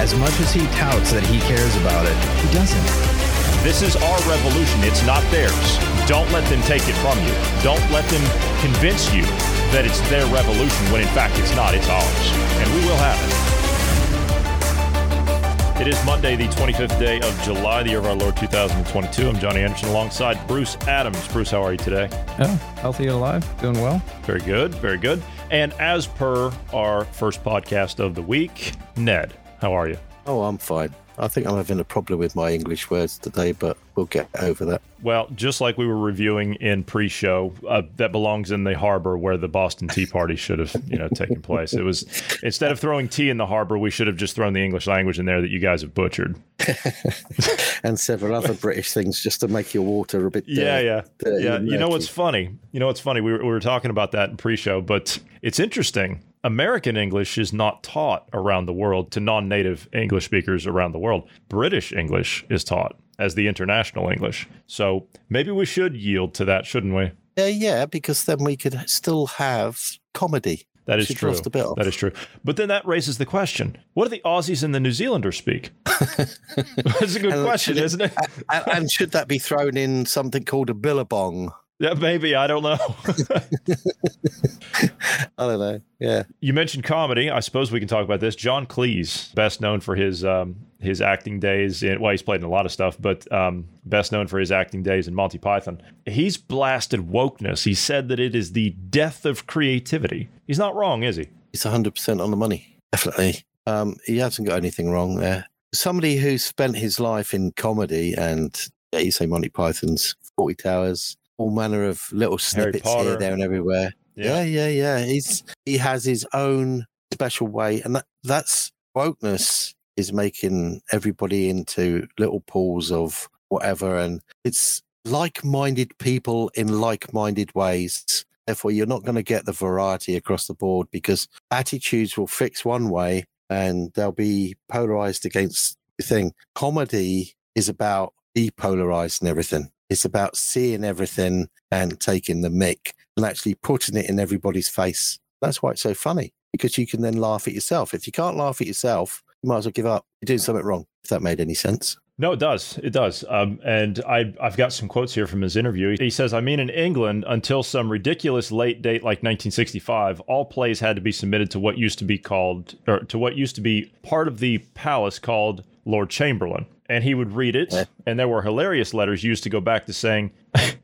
As much as he touts that he cares about it, he doesn't. This is our revolution. It's not theirs. Don't let them take it from you. Don't let them convince you that it's their revolution when in fact it's not. It's ours. And we will have it. It is Monday, the 25th day of July, the year of our Lord 2022. I'm Johnny Anderson alongside Bruce Adams. Bruce, how are you today? Oh, healthy and alive. Doing well. Very good. Very good. And as per our first podcast of the week, Ned, how are you? Oh, I'm fine. I think I'm having a problem with my English words today, but we'll get over that. Well, just like we were reviewing in pre-show, that belongs in the harbor where the Boston Tea Party should have, taken place. It was, instead of throwing tea in the harbor, we should have just thrown the English language in there that you guys have butchered. And several other British things just to make your water a bit dirty. Yeah. You know what's funny? We were talking about that in pre-show, but it's interesting. American English is not taught around the world to non-native English speakers around the world. British English is taught as the international English. So maybe we should yield to that, shouldn't we? Yeah, because then we could still have comedy. That is true. That is true. But then that raises the question, what do the Aussies and the New Zealanders speak? That's a good question, isn't it? And should that be thrown in something called a billabong? Yeah, maybe. I don't know. I don't know. Yeah. You mentioned comedy. I suppose we can talk about this. John Cleese, best known for his acting days. He's played in a lot of stuff, but best known for his acting days in Monty Python. He's blasted wokeness. He said that it is the death of creativity. He's not wrong, is he? He's 100% on the money. Definitely. He hasn't got anything wrong there. Somebody who spent his life in comedy and, you say Monty Python's 40 Towers, all manner of little snippets here, there, and everywhere. Yeah. He has his own special way, and that's wokeness is making everybody into little pools of whatever, and it's like-minded people in like-minded ways. Therefore, you're not going to get the variety across the board because attitudes will fix one way, and they'll be polarized against the thing. Comedy is about depolarizing everything. It's about seeing everything and taking the mick and actually putting it in everybody's face. That's why it's so funny, because you can then laugh at yourself. If you can't laugh at yourself, you might as well give up. You're doing something wrong, if that made any sense. No, it does. It does. And I've got some quotes here from his interview. He says, I mean, in England, until some ridiculous late date like 1965, all plays had to be submitted to what used to be part of the palace called Lord Chamberlain. And he would read it, and there were hilarious letters used to go back to saying,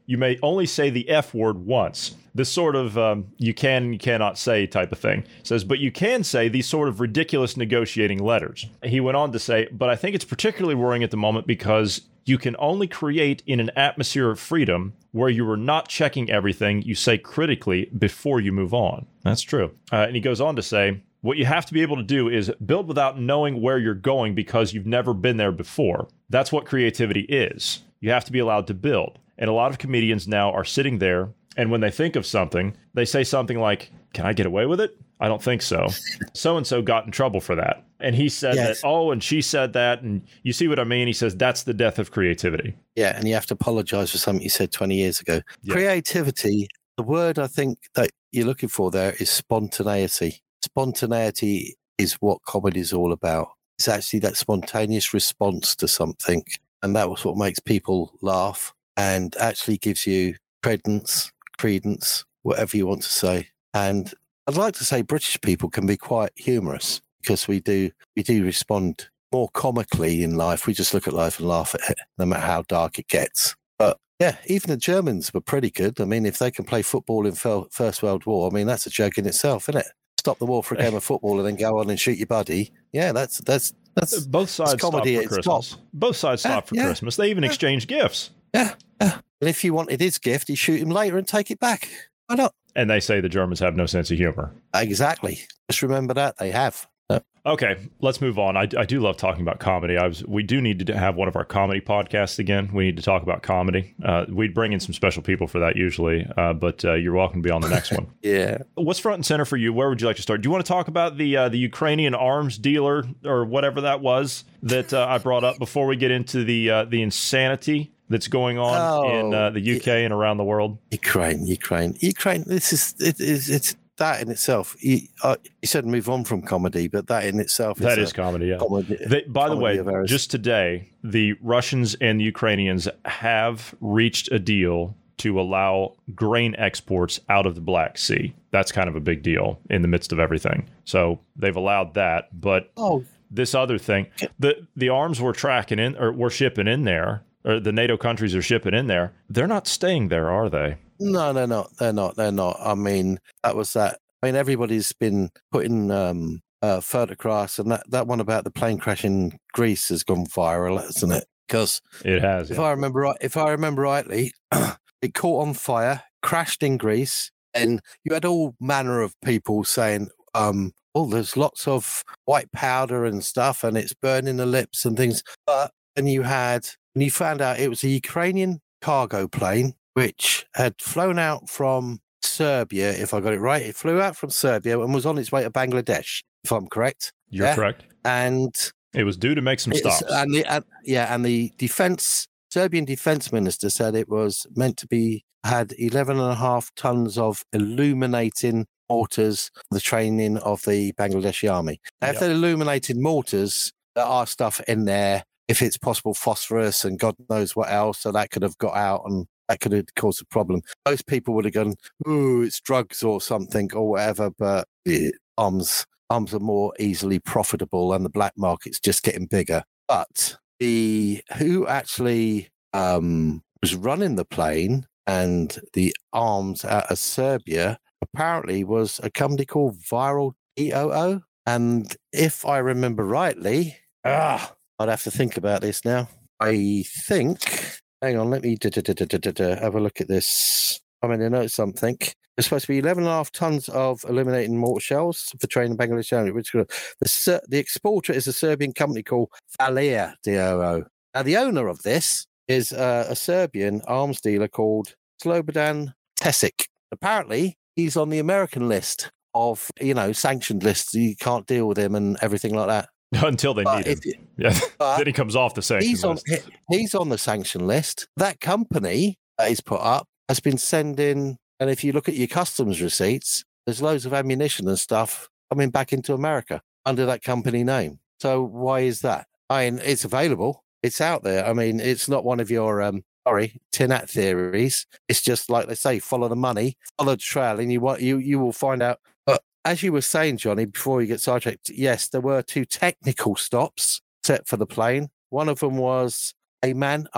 you may only say the F word once. This sort of you can, you cannot say type of thing. It says, but you can say these sort of ridiculous negotiating letters. He went on to say, but I think it's particularly worrying at the moment because you can only create in an atmosphere of freedom where you are not checking everything you say critically before you move on. That's true. And he goes on to say, what you have to be able to do is build without knowing where you're going because you've never been there before. That's what creativity is. You have to be allowed to build. And a lot of comedians now are sitting there, and when they think of something, they say something like, can I get away with it? I don't think so. So-and-so got in trouble for that. And he said that, oh, and she said that. And you see what I mean? He says, that's the death of creativity. Yeah, and you have to apologize for something you said 20 years ago. Yeah. Creativity, the word I think that you're looking for there is spontaneity. Spontaneity is what comedy is all about. It's actually that spontaneous response to something. And that was what makes people laugh and actually gives you credence, whatever you want to say. And I'd like to say British people can be quite humorous because we do respond more comically in life. We just look at life and laugh at it, no matter how dark it gets. But yeah, even the Germans were pretty good. I mean, if they can play football in First World War, I mean, that's a joke in itself, isn't it? Stop the war for a game of football and then go on and shoot your buddy. Yeah, that's both sides stop for Christmas. Both sides stop for Christmas. They even exchange gifts. Yeah. And if you wanted his gift, you shoot him later and take it back. Why not? And they say the Germans have no sense of humor. Exactly. Just remember that they have. Okay, let's move on. I do love talking about comedy. We do need to have one of our comedy podcasts again. We need to talk about comedy. We'd bring in some special people for that usually, but you're welcome to be on the next one. Yeah. What's front and center for you? Where would you like to start? Do you want to talk about the Ukrainian arms dealer or whatever that was that I brought up before we get into the insanity that's going on in the UK and around the world? Ukraine. It's that in itself, you said move on from comedy, but that in itself is comedy. Yeah. By the way, just today, the Russians and the Ukrainians have reached a deal to allow grain exports out of the Black Sea. That's kind of a big deal in the midst of everything. So they've allowed that, but this other thing, the arms we're tracking in or we're shipping in there, or the NATO countries are shipping in there, they're not staying there, are they? No, they're not. They're not. I mean, that was that. I mean, everybody's been putting photographs, and that one about the plane crash in Greece has gone viral, hasn't it? Because it has. If I remember rightly, it caught on fire, crashed in Greece, and you had all manner of people saying, there's lots of white powder and stuff, and it's burning the lips and things. But then you found out it was a Ukrainian cargo plane, which had flown out from Serbia, if I got it right. It flew out from Serbia and was on its way to Bangladesh, if I'm correct. You're correct. And it was due to make some stops. And the Serbian defense minister said it was meant to had 11.5 tons of illuminating mortars, the training of the Bangladeshi army. Now, if they're illuminating mortars, there are stuff in there, if it's possible, phosphorus and God knows what else, so that could have got out and that could have caused a problem. Most people would have gone, ooh, it's drugs or something or whatever, but arms are more easily profitable and the black market's just getting bigger. But who actually was running the plane and the arms out of Serbia apparently was a company called Valir D.O.O. And if I remember rightly, I'd have to think about this now. I think... Hang on, let me have a look at this. I'm going to note something. There's supposed to be 11.5 tons of illuminating mortar shells for training Bangladesh Army. The exporter is a Serbian company called Valir D.O.O. Now, the owner of this is a Serbian arms dealer called Slobodan Tesic. Apparently, he's on the American list of, sanctioned lists. You can't deal with him and everything like that. Until they need him. Then he comes off the sanction list. He's on the sanction list. That company that he's put up has been sending, and if you look at your customs receipts, there's loads of ammunition and stuff coming back into America under that company name. So why is that? I mean, it's available. It's out there. I mean, it's not one of your, tin hat theories. It's just like they say, follow the money, follow the trail, and you will find out. As you were saying, Johnny, before you get sidetracked, yes, there were two technical stops set for the plane. One of them was Amman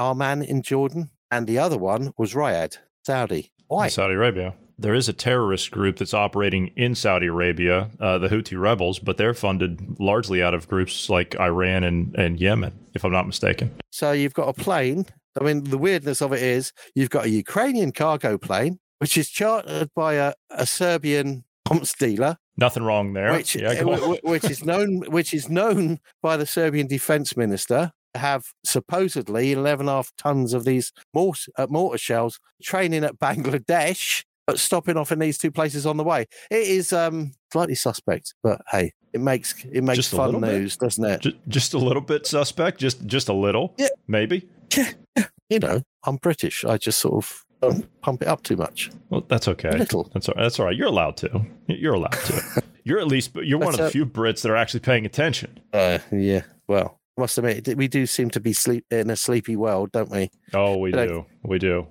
in Jordan, and the other one was Riyadh, Saudi. Why? Saudi Arabia. There is a terrorist group that's operating in Saudi Arabia, the Houthi rebels, but they're funded largely out of groups like Iran and Yemen, if I'm not mistaken. So you've got a plane. I mean, the weirdness of it is you've got a Ukrainian cargo plane, which is chartered by a Serbian arms dealer. Nothing wrong there. Which is known by the Serbian defense minister to have supposedly 11.5 tons of these mortar shells training at Bangladesh, but stopping off in these two places on the way. It is slightly suspect, but hey, it makes fun news, doesn't it? Just a little bit suspect, just a little, maybe. Yeah. You know, I'm British. I just sort of don't pump it up too much. Well, that's okay. A little. That's all right. You're allowed to. You're at least. You're one of the few Brits that are actually paying attention. Yeah. Well, I must admit, we do seem to be in a sleepy world, don't we? Oh, we do.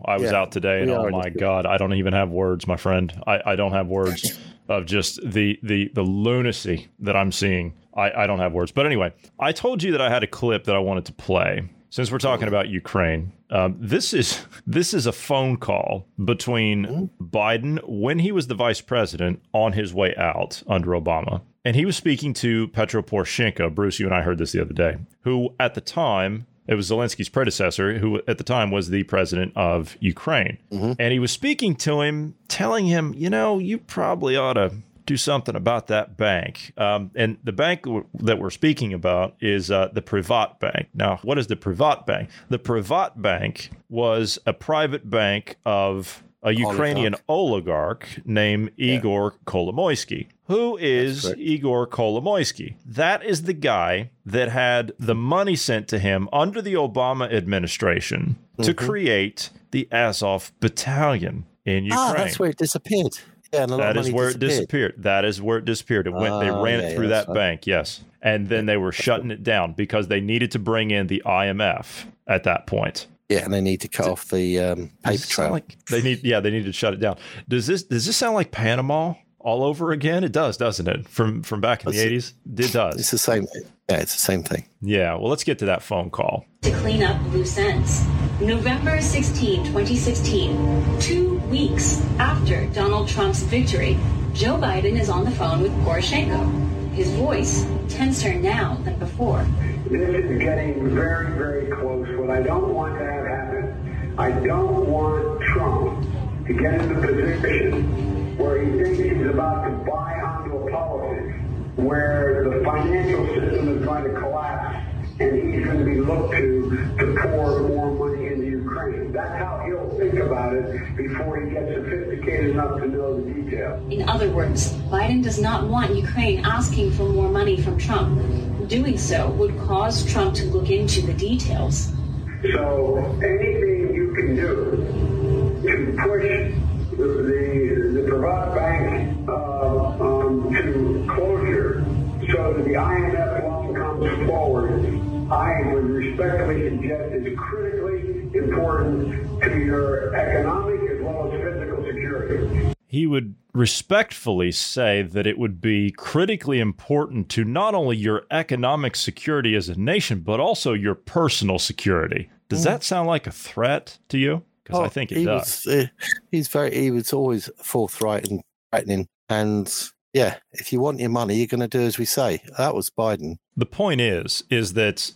I was out today, and oh my God, I don't even have words, my friend. I don't have words of just the lunacy that I'm seeing. I don't have words. But anyway, I told you that I had a clip that I wanted to play. Since we're talking about Ukraine, this is a phone call between Biden when he was the vice president on his way out under Obama. And he was speaking to Petro Poroshenko. Bruce, you and I heard this the other day, who at the time, it was Zelensky's predecessor, who at the time was the president of Ukraine. Mm-hmm. And he was speaking to him, telling him, you probably ought to do something about that bank. And the bank that we're speaking about is the Privat Bank. Now, what is the Privat Bank? The Privat Bank was a private bank of a Ukrainian oligarch named Igor Kolomoisky. Who is Igor Kolomoisky? That is the guy that had the money sent to him under the Obama administration to create the Azov Battalion in Ukraine. Ah, that's where it disappeared. Yeah, and That is where it disappeared. It went. They ran it through that bank, yes. And then they were shutting it down because they needed to bring in the IMF at that point. Yeah, and they need to cut off the paper trail. They need to shut it down. Does this sound like Panama all over again? It does, doesn't it? From back in the 80s? It does. It's the same. Yeah, it's the same thing. Yeah, well, let's get to that phone call. To clean up loose ends. November 16, 2016, 2 weeks after Donald Trump's victory, Joe Biden is on the phone with Poroshenko. His voice tenser now than before. This is getting very, very close. What I don't want to have happen, I don't want Trump to get in the position where he thinks he's about to buy onto a policy where the financial system is going to collapse and he's going to be looked to pour more money into Ukraine. That's how he'll think about it before he gets sophisticated enough to know the detail. In other words, Biden does not want Ukraine asking for more money from Trump. Doing so would cause Trump to look into the details. So anything you can do to push the Privat Bank to closure so that the IMF loan comes forward, I would respectfully suggest is critically important to your economic as well as physical security. He would respectfully say that it would be critically important to not only your economic security as a nation, but also your personal security. Does that sound like a threat to you? Because I think it does. He was always forthright and threatening. And yeah, if you want your money, you're going to do as we say. That was Biden. The point is that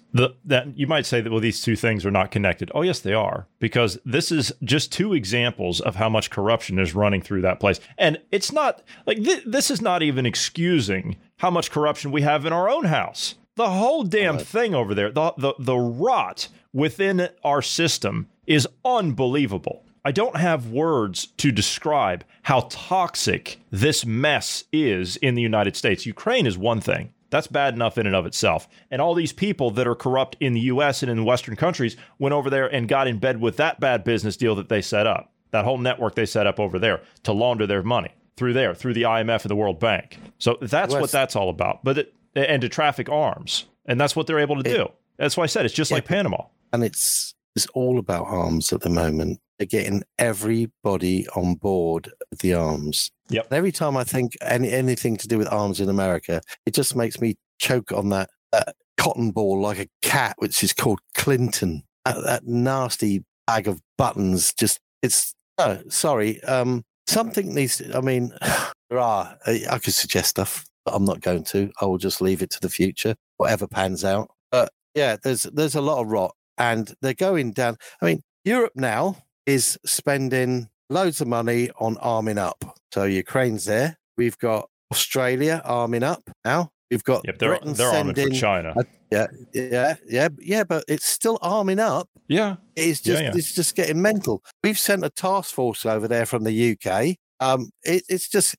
you might say that, well, these two things are not connected. Oh, yes, they are, because this is just two examples of how much corruption is running through that place. And it's not like this is not even excusing how much corruption we have in our own house. The whole damn thing over there, the rot within our system is unbelievable. I don't have words to describe how toxic this mess is in the United States. Ukraine is one thing. That's bad enough in and of itself. And all these people that are corrupt in the U.S. and in Western countries went over there and got in bed with that bad business deal that they set up, that whole network they set up over there to launder their money through the IMF and the World Bank. So that's what that's all about. And to traffic arms. And that's what they're able to do. That's why I said it's just like Panama. And it's all about arms at the moment. They're getting everybody on board with the arms. Yep. And every time I think anything to do with arms in America, it just makes me choke on that cotton ball like a cat, which is called Clinton. That nasty bag of buttons. Something needs to, I could suggest stuff, but I'm not going to. I will just leave it to the future, whatever pans out. But yeah, there's a lot of rot and they're going down. I mean, Europe now is spending loads of money on arming up. So Ukraine's there. We've got Australia arming up now. We've got Britain arming for China. But it's still arming up. Yeah, it's just it's just getting mental. We've sent a task force over there from the UK. It's just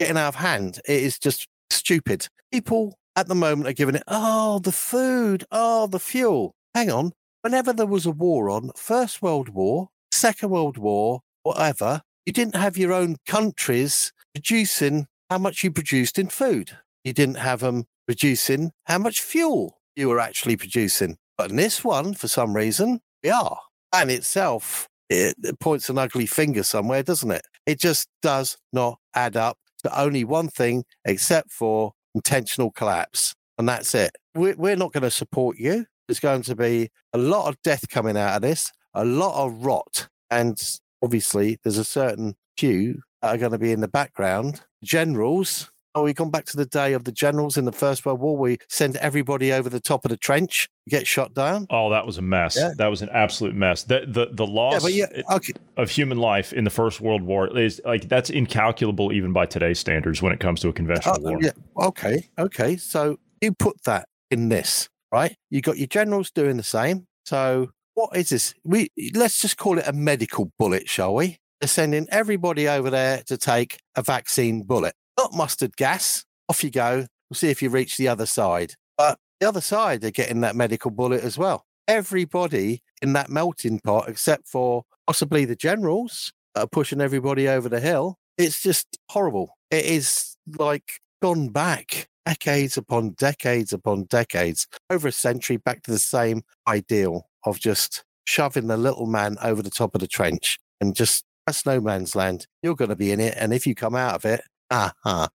getting out of hand. It is just stupid. People at the moment are giving it. Oh, the food. Oh, the fuel. Hang on. Whenever there was a war on, First World War, Second World War, whatever, you didn't have your own countries producing how much you produced in food. You didn't have them producing how much fuel you were actually producing. But in this one, for some reason, we are. And itself, it points an ugly finger somewhere, doesn't it? It just does not add up to only one thing except for intentional collapse. And that's it. We're not going to support you. There's going to be a lot of death coming out of this, a lot of rot. And obviously, there's a certain few that are going to be in the background, generals We've gone back to the day of the generals in the First World War. We send everybody over the top of the trench, get shot down. Oh, that was a mess. Yeah. That was an absolute mess. The loss of human life in the First World War is like, that's incalculable even by today's standards when it comes to a conventional war. Yeah. Okay. So you put that in this, right? You got your generals doing the same. So what is this? Let's just call it a medical bullet, shall we? They're sending everybody over there to take a vaccine bullet. Not mustard gas. Off you go. We'll see if you reach the other side. But the other side are getting that medical bullet as well. Everybody in that melting pot, except for possibly the generals that are pushing everybody over the hill. It's just horrible. It is like gone back decades upon decades upon decades, over a century, back to the same ideal of just shoving the little man over the top of the trench and just, that's no man's land. You're going to be in it. And if you come out of it, well,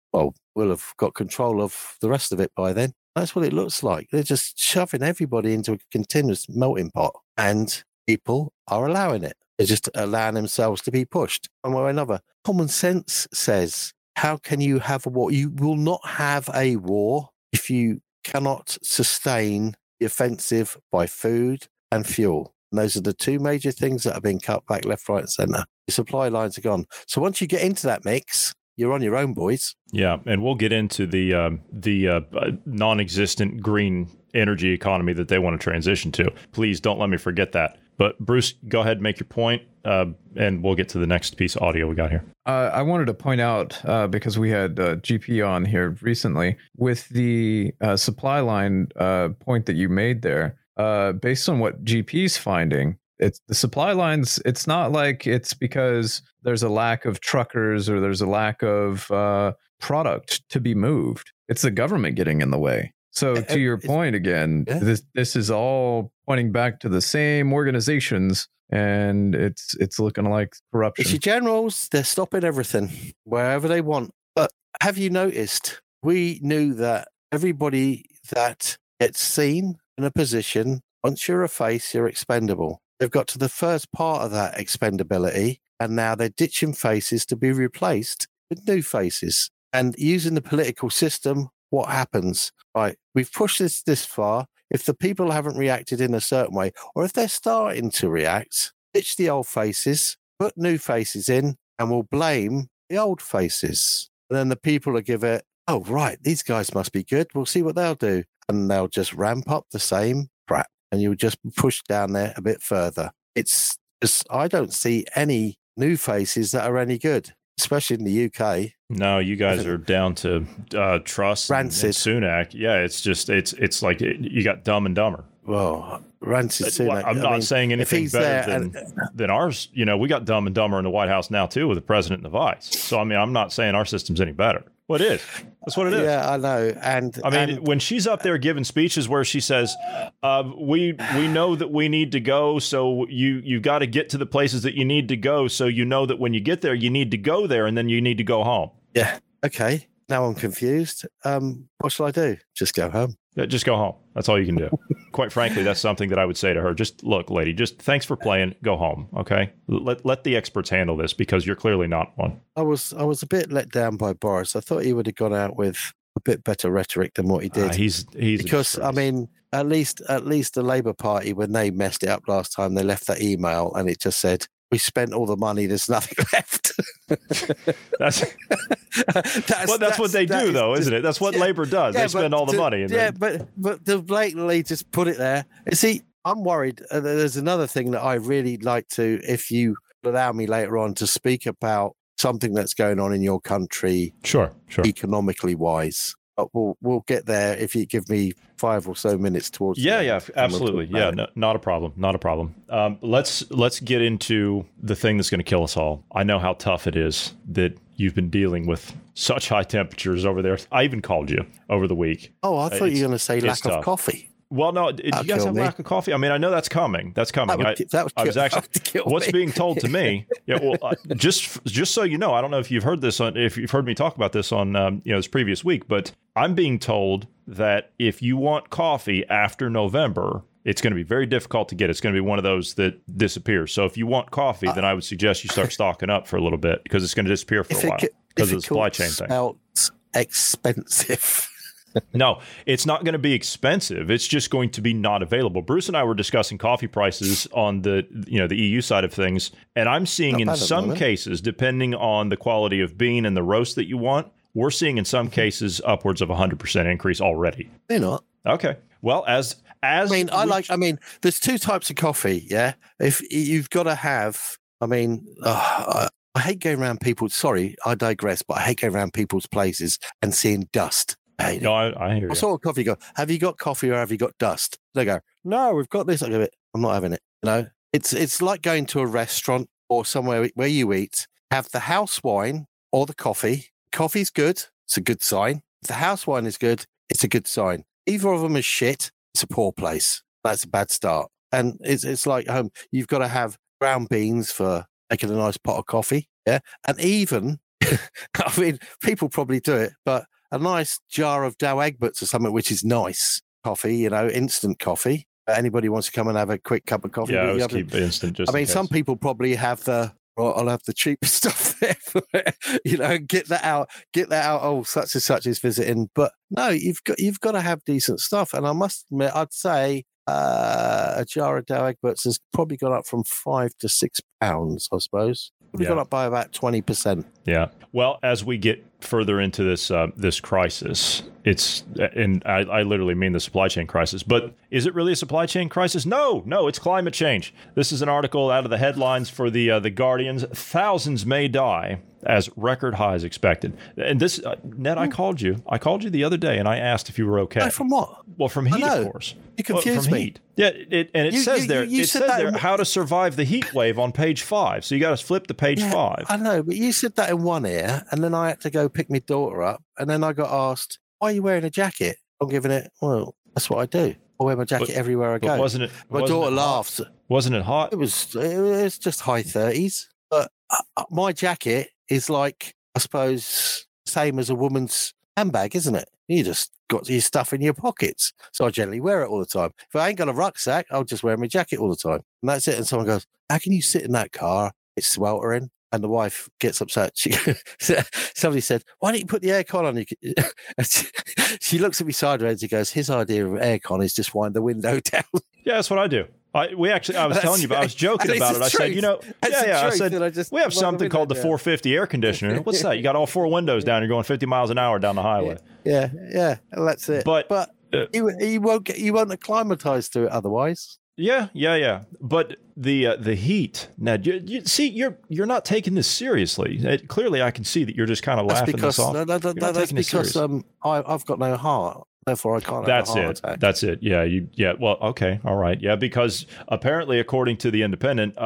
we'll have got control of the rest of it by then. That's what it looks like. They're just shoving everybody into a continuous melting pot, and people are allowing it. They're just allowing themselves to be pushed one way or another. Common sense says, how can you have a war? You will not have a war if you cannot sustain the offensive by food and fuel. And those are the two major things that have been cut back left, right, and center. The supply lines are gone. So once you get into that mix, you're on your own, boys. Yeah, and we'll get into the non-existent green energy economy that they want to transition to. Please don't let me forget that. But Bruce, go ahead and make your point, and we'll get to the next piece of audio we got here. I wanted to point out, because we had GP on here recently, with the supply line point that you made there, based on what GP's finding, it's the supply lines. It's not like it's because there's a lack of truckers or there's a lack of product to be moved. It's the government getting in the way. So to your point again, this is all pointing back to the same organizations, and it's looking like corruption. It's your generals. They're stopping everything wherever they want. But have you noticed? We knew that everybody that gets seen in a position, once you're a face, you're expendable. They've got to the first part of that expendability, and now they're ditching faces to be replaced with new faces. And using the political system, what happens? Right, we've pushed this far. If the people haven't reacted in a certain way, or if they're starting to react, ditch the old faces, put new faces in, and we'll blame the old faces. And then the people will give it, oh, right, these guys must be good. We'll see what they'll do. And they'll just ramp up the same crap. And you'll just push down there a bit further. It's just, I don't see any new faces that are any good, especially in the UK. No, you guys are down to Truss Rancid. And Sunak. Yeah, it's just, it's like you got Dumb and Dumber. Well, Rancid Sunak. I'm not saying anything better than ours. You know, we got Dumb and Dumber in the White House now, too, with the president and the vice. So, I mean, I'm not saying our system's any better. Well, it is. That's what it is. Yeah, I know. And I mean, when she's up there giving speeches where she says, we know that we need to go, so you got to get to the places that you need to go, so you know that when you get there, you need to go there, and then you need to go home. Yeah. Okay. Now I'm confused. What shall I do? Just go home. Yeah, just go home. That's all you can do. Quite frankly, that's something that I would say to her. Just look, lady, just thanks for playing. Go home. Okay. Let the experts handle this, because you're clearly not one. I was a bit let down by Boris. I thought he would have gone out with a bit better rhetoric than what he did. He's because, I mean, at least the Labour Party, when they messed it up last time, they left that email and it just said, we spent all the money. There's nothing left. that's what they do, though, isn't it? That's what Labour does. Yeah, they spend all the money. And yeah, but they'll blatantly just put it there. You see, I'm worried. There's another thing that I really like to, if you allow me later on, to speak about something that's going on in your country, sure. Economically wise. We'll get there if you give me 5 or so minutes towards. Yeah, absolutely. Yeah, no, not a problem. Let's get into the thing that's going to kill us all. I know how tough it is that you've been dealing with such high temperatures over there. I even called you over the week. Oh, I thought you were going to say lack of coffee. Well, no, do you guys have lack of coffee? I mean, I know that's coming. What's being told to me. Yeah, well, just so you know, I don't know if you've heard this, if you've heard me talk about this on this previous week, but I'm being told that if you want coffee after November, it's going to be very difficult to get. It's going to be one of those that disappears. So if you want coffee, then I would suggest you start stocking up for a little bit, because it's going to disappear for a while because of the supply chain thing. expensive. No, it's not going to be expensive. It's just going to be not available. Bruce and I were discussing coffee prices on the, you know, the EU side of things, and I'm seeing in some cases, depending on the quality of bean and the roast that you want, we're seeing in some cases upwards of 100% increase already. They're not. Okay. Well, as I mean, there's two types of coffee. Yeah. If you've got to have, I hate going around people's, sorry, I digress, but I hate going around people's places and seeing dust. No, I hear you. I saw a coffee go, have you got coffee or have you got dust? They go, no, we've got this. I go, I'm not having it. You know, it's like going to a restaurant or somewhere where you eat, have the house wine or the coffee. Coffee's good. It's a good sign. If the house wine is good, it's a good sign. Either of them is shit. It's a poor place. That's a bad start. And it's like home. You've got to have brown beans for making a nice pot of coffee. Yeah. And even, I mean, people probably do it, but a nice jar of Dow Egberts or something, which is nice coffee, you know, instant coffee. Anybody wants to come and have a quick cup of coffee? Yeah, I keep instant. Just I mean, some people probably have I'll have the cheapest stuff there, you know, get that out. Oh, such and such is visiting, but no, you've got to have decent stuff. And I must admit, I'd say a jar of Dow Egberts has probably gone up from £5 to £6, I suppose. We've gone up by about 20%. Yeah. Well, as we get further into this this crisis, and I literally mean the supply chain crisis, but is it really a supply chain crisis? No, it's climate change. This is an article out of the headlines for the Guardian's. Thousands may die as record highs expected. And this, Ned, I called you the other day and I asked if you were okay. No, from what? Well, from heat, of course. You confused me. Heat. Yeah, it says there how to survive the heat wave on page 5. So you got to flip to page 5. I know, but you said that in one ear and then I had to go pick my daughter up and then I got asked, why are you wearing a jacket? I'm giving it, well, that's what I do. I wear my jacket everywhere I go. Wasn't it? My daughter laughed. Wasn't it hot? It was just high 30s. But my jacket is like, I suppose, same as a woman's handbag, isn't it? You just got your stuff in your pockets. So I generally wear it all the time. If I ain't got a rucksack, I'll just wear my jacket all the time. And that's it. And someone goes, how can you sit in that car? It's sweltering. And the wife gets upset. Somebody said, why don't you put the aircon on? She looks at me sideways and goes, his idea of aircon is just wind the window down. Yeah, that's what I do. I was joking about it. I said, you know, we have something called the 450 air conditioner. What's that? You got all four windows down. You're going 50 miles an hour down the highway. Yeah. Well, that's it. But you won't acclimatize to it otherwise. Yeah. But the heat, Ned. You see, you're not taking this seriously. Clearly, I can see that you're just kind of laughing this off. That's because I've got no heart. Therefore, I can't. That's it. That's it. Yeah. Yeah. Well, okay. All right. Yeah. Because apparently, according to The Independent,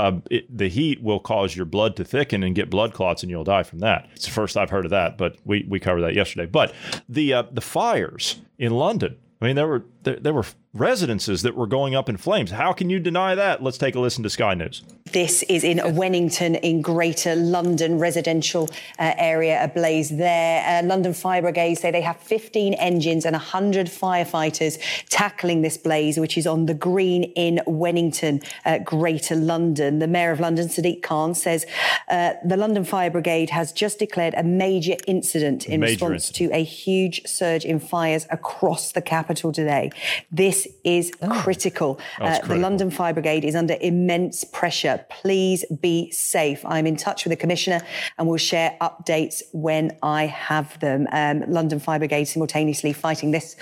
the heat will cause your blood to thicken and get blood clots and you'll die from that. It's the first I've heard of that, but we covered that yesterday. But the fires in London, I mean, there were residences that were going up in flames. How can you deny that? Let's take a listen to Sky News. This is in Wennington in Greater London, residential area ablaze there. London Fire Brigade say they have 15 engines and 100 firefighters tackling this blaze, which is on the Green in Wennington, Greater London. The Mayor of London, Sadiq Khan, says the London Fire Brigade has just declared a major incident in response to a huge surge in fires across the capital today. This is critical. The London Fire Brigade is under immense pressure. Please be safe. I'm in touch with the Commissioner and will share updates when I have them. London Fire Brigade simultaneously fighting this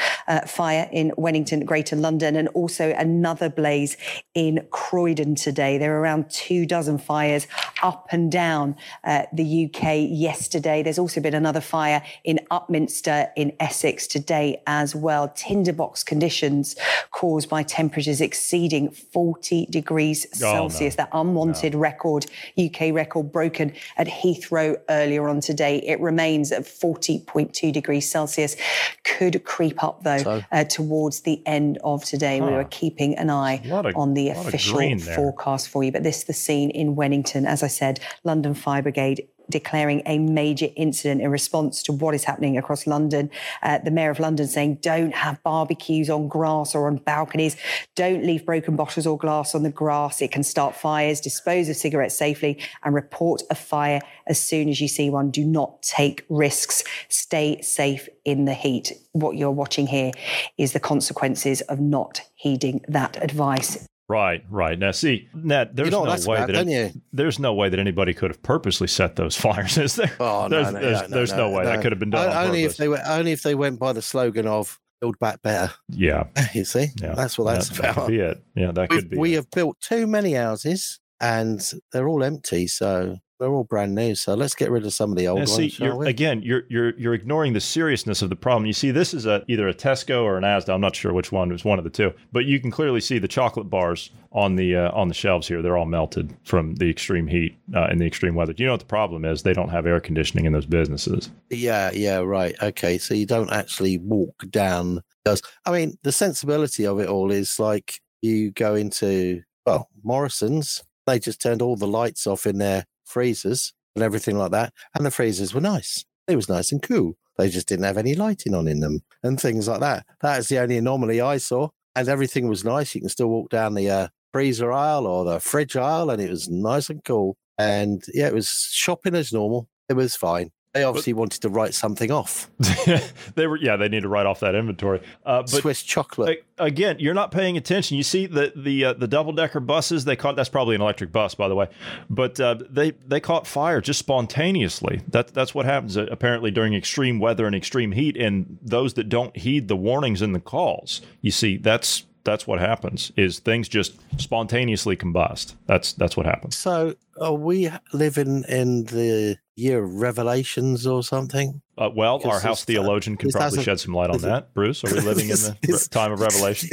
fire in Wennington, Greater London, and also another blaze in Croydon today. There are around 24 fires up and down the UK yesterday. There's also been another fire in Upminster in Essex today as well. Tinderbox conditions caused by temperatures exceeding 40 degrees Celsius. That unwanted record, UK record, broken at Heathrow earlier on today. It remains at 40.2 degrees Celsius. Could creep up, though, towards the end of today. We were keeping an eye on the official forecast for you. But this is the scene in Wennington. As I said, London Fire Brigade declaring a major incident in response to what is happening across London. The Mayor of London saying, don't have barbecues on grass or on balconies. Don't leave broken bottles or glass on the grass. It can start fires. Dispose of cigarettes safely and report a fire as soon as you see one. Do not take risks. Stay safe in the heat. What you're watching here is the consequences of not heeding that advice. Right, right. Now, see, Nat, there's there's no way that anybody could have purposely set those fires, is there? Oh, no way that could have been done. Only if they went by the slogan of "Build Back Better." Yeah, you see, that's what that's about. That could be it. Yeah, that could be. We have built too many houses, and they're all empty. So. They're all brand new, so let's get rid of some of the old ones. See, you're ignoring the seriousness of the problem. You see, this is either a Tesco or an Asda. I'm not sure which one. It was one of the two, but you can clearly see the chocolate bars on the shelves here. They're all melted from the extreme heat and the extreme weather. Do you know what the problem is? They don't have air conditioning in those businesses. Yeah, right. Okay, so you don't actually walk down. I mean, the sensibility of it all is like you go into Morrison's. They just turned all the lights off in there. Freezers and everything like that, and the freezers were nice. It was nice and cool. They just didn't have any lighting on in them and things like that. That is the only anomaly I saw, and everything was nice. You can still walk down the freezer aisle or the fridge aisle, and it was nice and cool. And yeah, it was shopping as normal. It was fine. They obviously wanted to write something off. They need to write off that inventory. But Swiss chocolate. Again, you're not paying attention. You see the double-decker buses, they caught, that's probably an electric bus, by the way, but they caught fire just spontaneously. That's what happens apparently during extreme weather and extreme heat, and those that don't heed the warnings and the calls. You see, that's what happens, is things just spontaneously combust. That's what happens. So are we living in the year of revelations or something? Well, our house theologian could probably shed some light on that. Bruce, are we living in the time of revelation?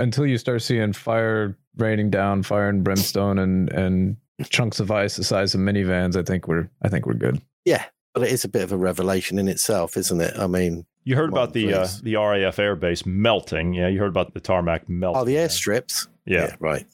Until you start seeing fire raining down, fire and brimstone and chunks of ice the size of minivans, I think we're good. Yeah, but it is a bit of a revelation in itself, isn't it? I mean, you heard about the RAF air base melting. Yeah, you heard about the tarmac melting. Oh, the airstrips. Yeah. Right.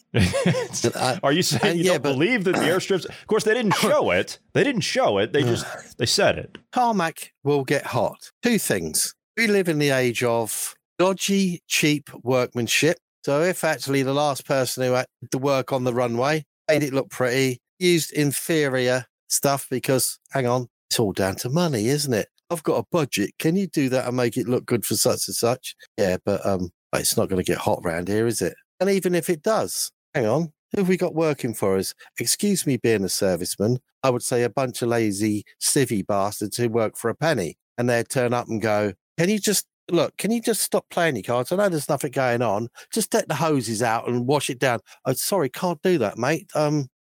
Are you saying you don't believe that the airstrips? Of course, they didn't show it. They just they said it. Tarmac will get hot. Two things. We live in the age of dodgy, cheap workmanship. So if actually the last person who had the work on the runway made it look pretty, used inferior stuff because, hang on, it's all down to money, isn't it? I've got a budget. Can you do that and make it look good for such and such? Yeah, but it's not going to get hot round here, is it? And even if it does, hang on, who have we got working for us? Excuse me being a serviceman. I would say a bunch of lazy civvy bastards who work for a penny. And they'd turn up and go, can you just stop playing your cards? I know there's nothing going on. Just take the hoses out and wash it down. I'm sorry, can't do that, mate.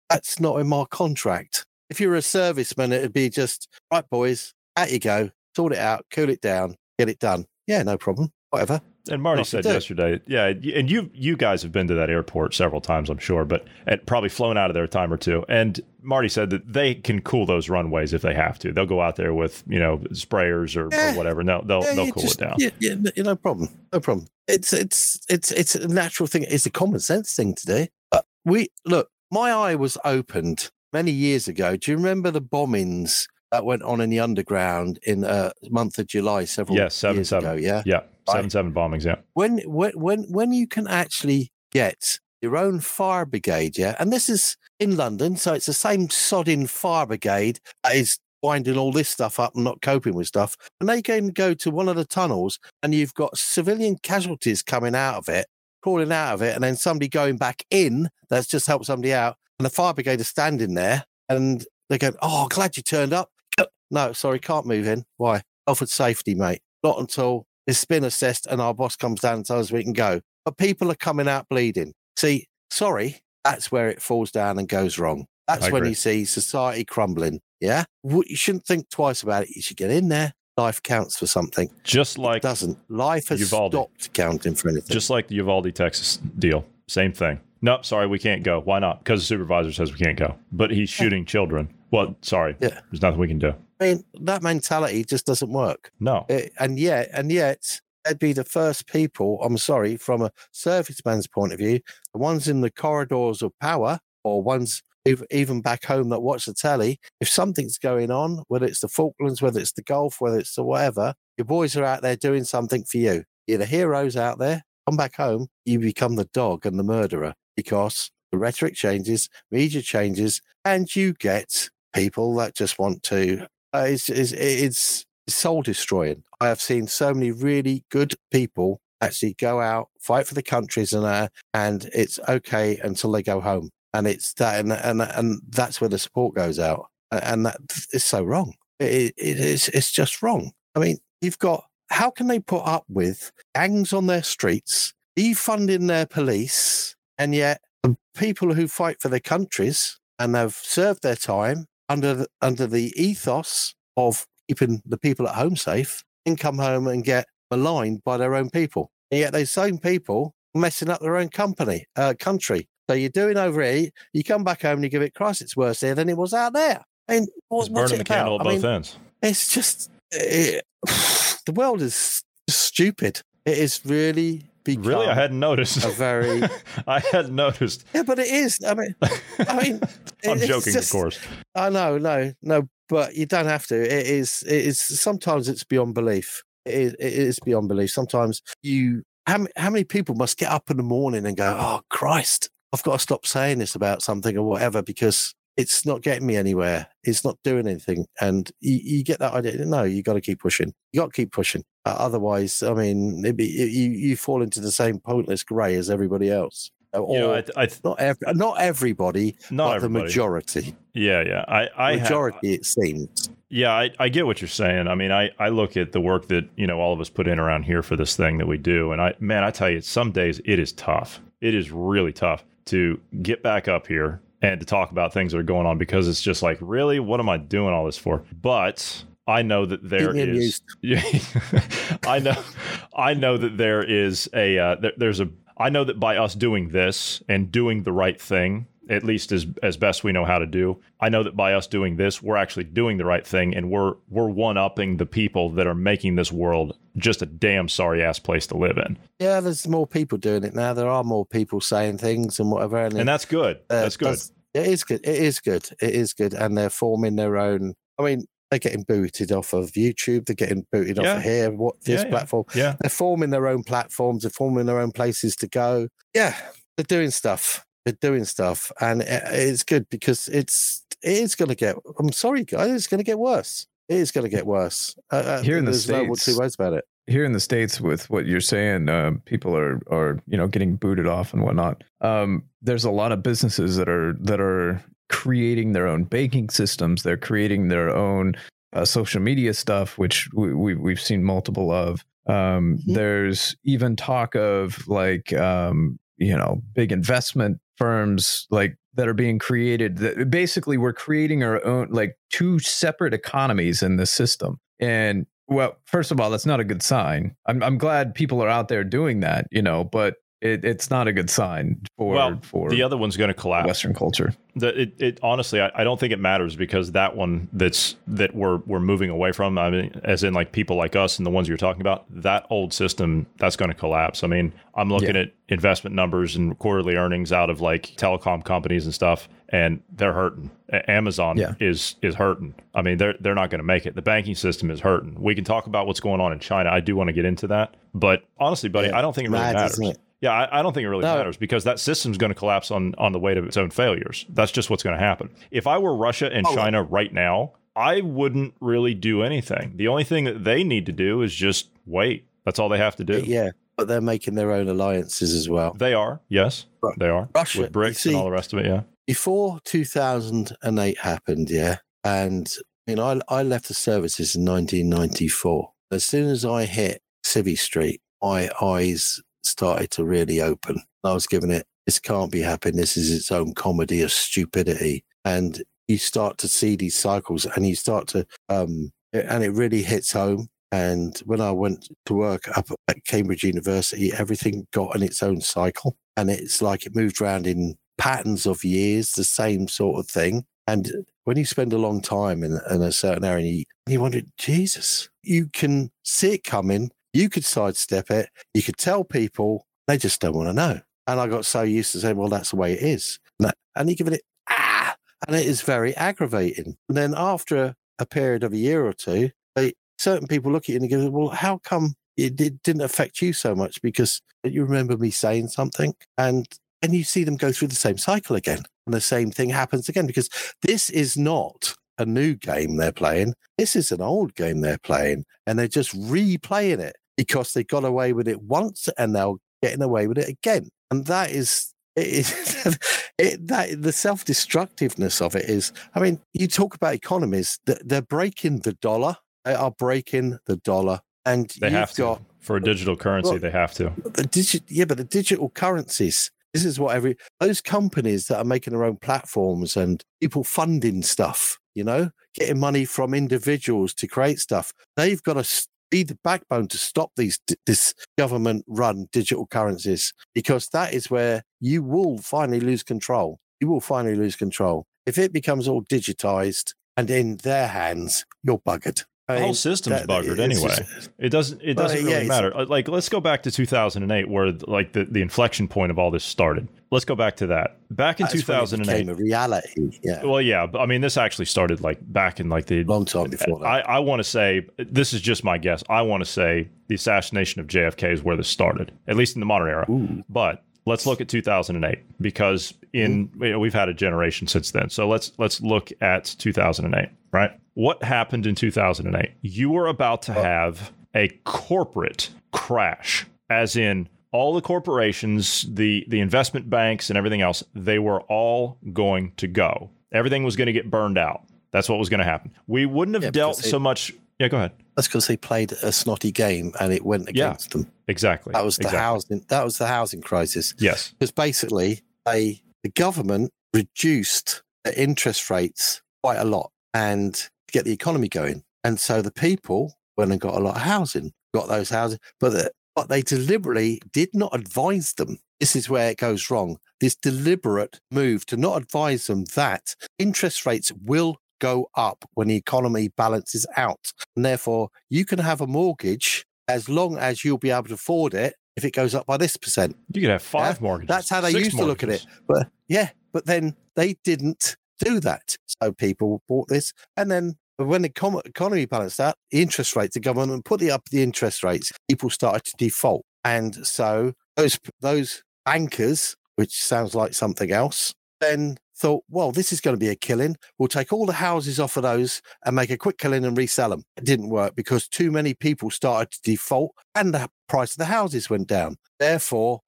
That's not in my contract. If you were a serviceman, it would be just, right, boys, out you go, sort it out, cool it down, get it done. Yeah, no problem, whatever. And Marty said yesterday, yeah, and you guys have been to that airport several times, I'm sure, but probably flown out of there a time or two. And Marty said that they can cool those runways if they have to. They'll go out there with, sprayers or whatever. And they'll cool it down. Yeah, no problem. No problem. It's a natural thing. It's a common sense thing to do. But my eye was opened many years ago. Do you remember the bombings that went on in the underground in the month of July several years ago? Yeah. Yeah. 7/7 bombings, yeah. When you can actually get your own fire brigade, yeah, and this is in London, so it's the same sodding fire brigade that is winding all this stuff up and not coping with stuff, and they can go to one of the tunnels and you've got civilian casualties coming out of it, crawling out of it, and then somebody going back in that's just helped somebody out, and the fire brigade is standing there, and they go, oh, glad you turned up. No, sorry, can't move in. Why? Offered safety, mate. Not until... it's been assessed and our boss comes down and tells us we can go. But people are coming out bleeding. See, sorry, that's where it falls down and goes wrong. That's when you see society crumbling, yeah? You shouldn't think twice about it. You should get in there. Life counts for something. Just like... It doesn't. Life has stopped counting for anything. Just like the Uvalde, Texas deal. Same thing. No, sorry, we can't go. Why not? Because the supervisor says we can't go. But he's shooting children. Well, sorry. Yeah. There's nothing we can do. I mean, that mentality just doesn't work. No. And yet, they'd be the first people, I'm sorry, from a serviceman's point of view, the ones in the corridors of power or ones even back home that watch the telly, if something's going on, whether it's the Falklands, whether it's the Gulf, whether it's the whatever, your boys are out there doing something for you. You're the heroes out there. Come back home, you become the dog and the murderer, because the rhetoric changes, media changes, and you get people that just want to. It's soul destroying. I have seen so many really good people actually go out, fight for the countries, and it's okay until they go home. And it's that, and that's where the support goes out. And that is so wrong. It's just wrong. I mean, you've got, how can they put up with gangs on their streets, defunding their police, and yet the people who fight for their countries and have served their time under the ethos of keeping the people at home safe, and come home and get maligned by their own people. And yet those same people messing up their own country. So you're doing over here, you come back home and you give it, Christ, it's worse here than it was out there. And what's burning the candle at both ends. It's just, the world is stupid. It is really become... Really? I hadn't noticed. A very... I hadn't noticed. Yeah, but it is. I mean I'm joking, just, of course. I know, no, but you don't have to. It is sometimes it's beyond belief. It is beyond belief. Sometimes how many people must get up in the morning and go, oh, Christ, I've got to stop saying this about something or whatever, because it's not getting me anywhere. It's not doing anything. And you get that idea. No, you got to keep pushing. You got to keep pushing. Otherwise, I mean, you fall into the same pointless grey as everybody else. Or, you know, not everybody, but the majority. Yeah. It seems. Yeah, I get what you're saying. I mean, I look at the work that, you know, all of us put in around here for this thing that we do. And I tell you, some days it is tough. It is really tough to get back up here and to talk about things that are going on, because it's just like, really, what am I doing all this for? But I know that there is, I know that there is a, I know that by us doing this and doing the right thing, at least as best we know how to do, I know that by us doing this, we're actually doing the right thing, and we're one-upping the people that are making this world just a damn sorry-ass place to live in. Yeah, there's more people doing it now. There are more people saying things and whatever. And that's good. That's good. It is good. And they're forming their own... I mean, they're getting booted off of YouTube. They're getting booted off of here, platform. Yeah. They're forming their own platforms. They're forming their own places to go. Yeah, they're doing stuff. And it's good, because it is going to get, I'm sorry, guys, it's going to get worse. It is going to get worse. Here in the States, no two ways about it. Here in the States, with what you're saying, people are, you know, getting booted off and whatnot. There's a lot of businesses that are creating their own banking systems. They're creating their own social media stuff, which we've seen multiple of. There's even talk of like, you know, big investment firms like that are being created. That basically, we're creating our own, like, two separate economies in this system. And, well, first of all, that's not a good sign. I'm glad people are out there doing that, you know, but it's not a good sign for the other one's going to collapse. Western culture. Honestly, I don't think it matters, because that one that we're moving away from, I mean, as in like people like us and the ones you're talking about, that old system, that's going to collapse. I mean, I'm looking at investment numbers and quarterly earnings out of like telecom companies and stuff, and they're hurting. Amazon is hurting. I mean, they're not going to make it. The banking system is hurting. We can talk about what's going on in China. I do want to get into that, but honestly, buddy, I don't think it really matters. Yeah, I don't think it really matters, because that system's going to collapse on the weight of its own failures. That's just what's going to happen. If I were Russia and China right now, I wouldn't really do anything. The only thing that they need to do is just wait. That's all they have to do. Yeah, but they're making their own alliances as well. They are, yes. Right. They are. Russia, with BRICS and all the rest of it, yeah. Before 2008 happened, yeah, and you know, I left the services in 1994. As soon as I hit Civvy Street, my eyes started to really open. I was given it, this can't be happening. This is its own comedy of stupidity. And you start to see these cycles, and you start to, and it really hits home. And when I went to work up at Cambridge University, everything got in its own cycle. And it's like it moved around in patterns of years, the same sort of thing. And when you spend a long time in a certain area, and you wonder, Jesus, you can see it coming. You could sidestep it. You could tell people, they just don't want to know. And I got so used to saying, well, that's the way it is. And he given it, and it is very aggravating. And then after a period of a year or two, certain people look at you and go, well, how come it didn't affect you so much? Because you remember me saying something. And you see them go through the same cycle again. And the same thing happens again, because this is not a new game they're playing. This is an old game they're playing. And they're just replaying it because they got away with it once and they're getting away with it again. And that is... the self-destructiveness of it is, I mean, you talk about economies, they're breaking the dollar. They are breaking the dollar. And they have to. For a digital currency, they have to. But the digital currencies, this is what those companies that are making their own platforms and people funding stuff, getting money from individuals to create stuff, they've got to be the backbone to stop this government-run digital currencies, because that is where you will finally lose control. You will finally lose control. If it becomes all digitized and in their hands, you're buggered. The whole system's buggered anyway. It doesn't really matter. Like, let's go back to 2008, where the inflection point of all this started. Let's go back to that. Back in 2008, it became a reality. Yeah. Well, yeah. But I mean, this actually started back in the long time before that. I want to say, this is just my guess, I want to say the assassination of JFK is where this started, at least in the modern era. Ooh. But let's look at 2008, because we've had a generation since then. So let's look at 2008. Right. What happened in 2008? You were about to have a corporate crash, as in all the corporations, the investment banks and everything else, they were all going to go. Everything was going to get burned out. That's what was going to happen. We wouldn't have dealt so much. Yeah, go ahead. That's because they played a snotty game and it went against them. Exactly. That was the housing crisis. Yes. Because basically the government reduced the interest rates quite a lot and to get the economy going. And so the people went and got a lot of housing, got those houses, but they deliberately did not advise them. This is where it goes wrong. This deliberate move to not advise them that interest rates will go up when the economy balances out. And therefore, you can have a mortgage as long as you'll be able to afford it if it goes up by this percent. You could have five mortgages. That's how they used to look at it. But then they didn't do that. So people bought this, and then when the economy balanced out, the interest rates, the government put up the interest rates, people started to default. And so those bankers, which sounds like something else, then thought, well, this is going to be a killing. We'll take all the houses off of those and make a quick killing and resell them. It didn't work because too many people started to default and the price of the houses went down. Therefore,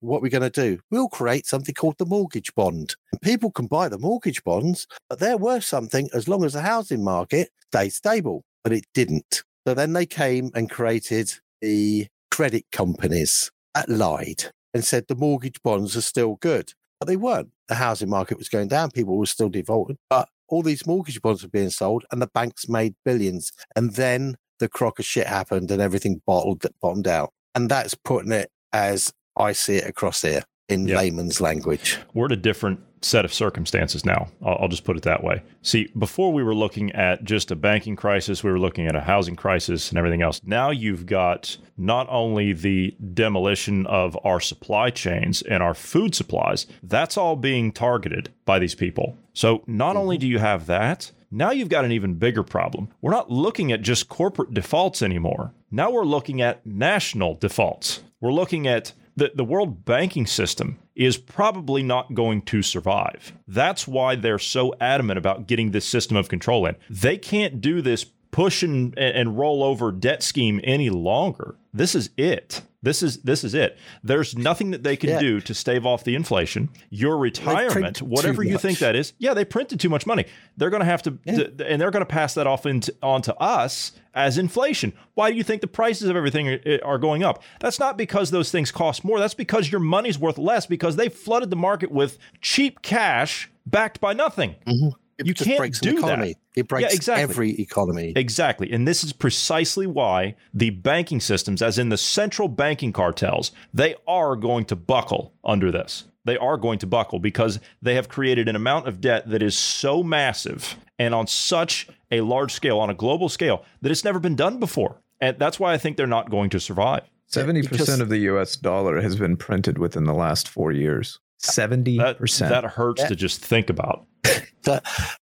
what we're going to do? We'll create something called the mortgage bond. And people can buy the mortgage bonds, but they're worth something as long as the housing market stays stable. But it didn't. So then they came and created the credit companies that lied and said the mortgage bonds are still good. But they weren't. The housing market was going down. People were still defaulting. But all these mortgage bonds were being sold and the banks made billions. And then the crock of shit happened and everything bottomed out. And that's putting it as I see it across here in layman's language. We're at a different set of circumstances now. I'll just put it that way. See, before we were looking at just a banking crisis, we were looking at a housing crisis and everything else. Now you've got not only the demolition of our supply chains and our food supplies, that's all being targeted by these people. So not only do you have that, now you've got an even bigger problem. We're not looking at just corporate defaults anymore. Now we're looking at national defaults. We're looking at the world banking system is probably not going to survive. That's why they're so adamant about getting this system of control in. They can't do this push and roll over debt scheme any longer. This is it. This is it. There's nothing that they can do to stave off the inflation. Your retirement, whatever you think that is. Yeah, they printed too much money. They're going to have to, and they're going to pass that off onto us as inflation. Why do you think the prices of everything are going up? That's not because those things cost more. That's because your money's worth less because they flooded the market with cheap cash backed by nothing. Mm-hmm. You can't do that. It breaks every economy. Exactly. And this is precisely why the banking systems, as in the central banking cartels, they are going to buckle under this. They are going to buckle because they have created an amount of debt that is so massive and on such a large scale, on a global scale, that it's never been done before. And that's why I think they're not going to survive. 70% of the U.S. dollar has been printed within the last 4 years. 70%. That hurts to just think about.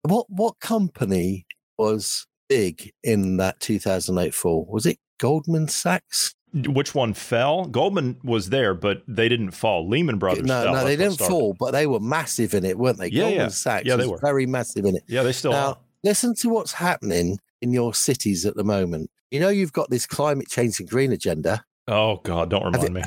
What company was big in that 2008 fall? Was it Goldman Sachs? Which one fell? Goldman was there, but they didn't fall. Lehman Brothers fell. No, they didn't fall, but they were massive in it, weren't they? Goldman Sachs they were very massive in it. Yeah, they still are. Listen to what's happening in your cities at the moment. You know, you've got this climate change and green agenda. Oh, God, don't remind me.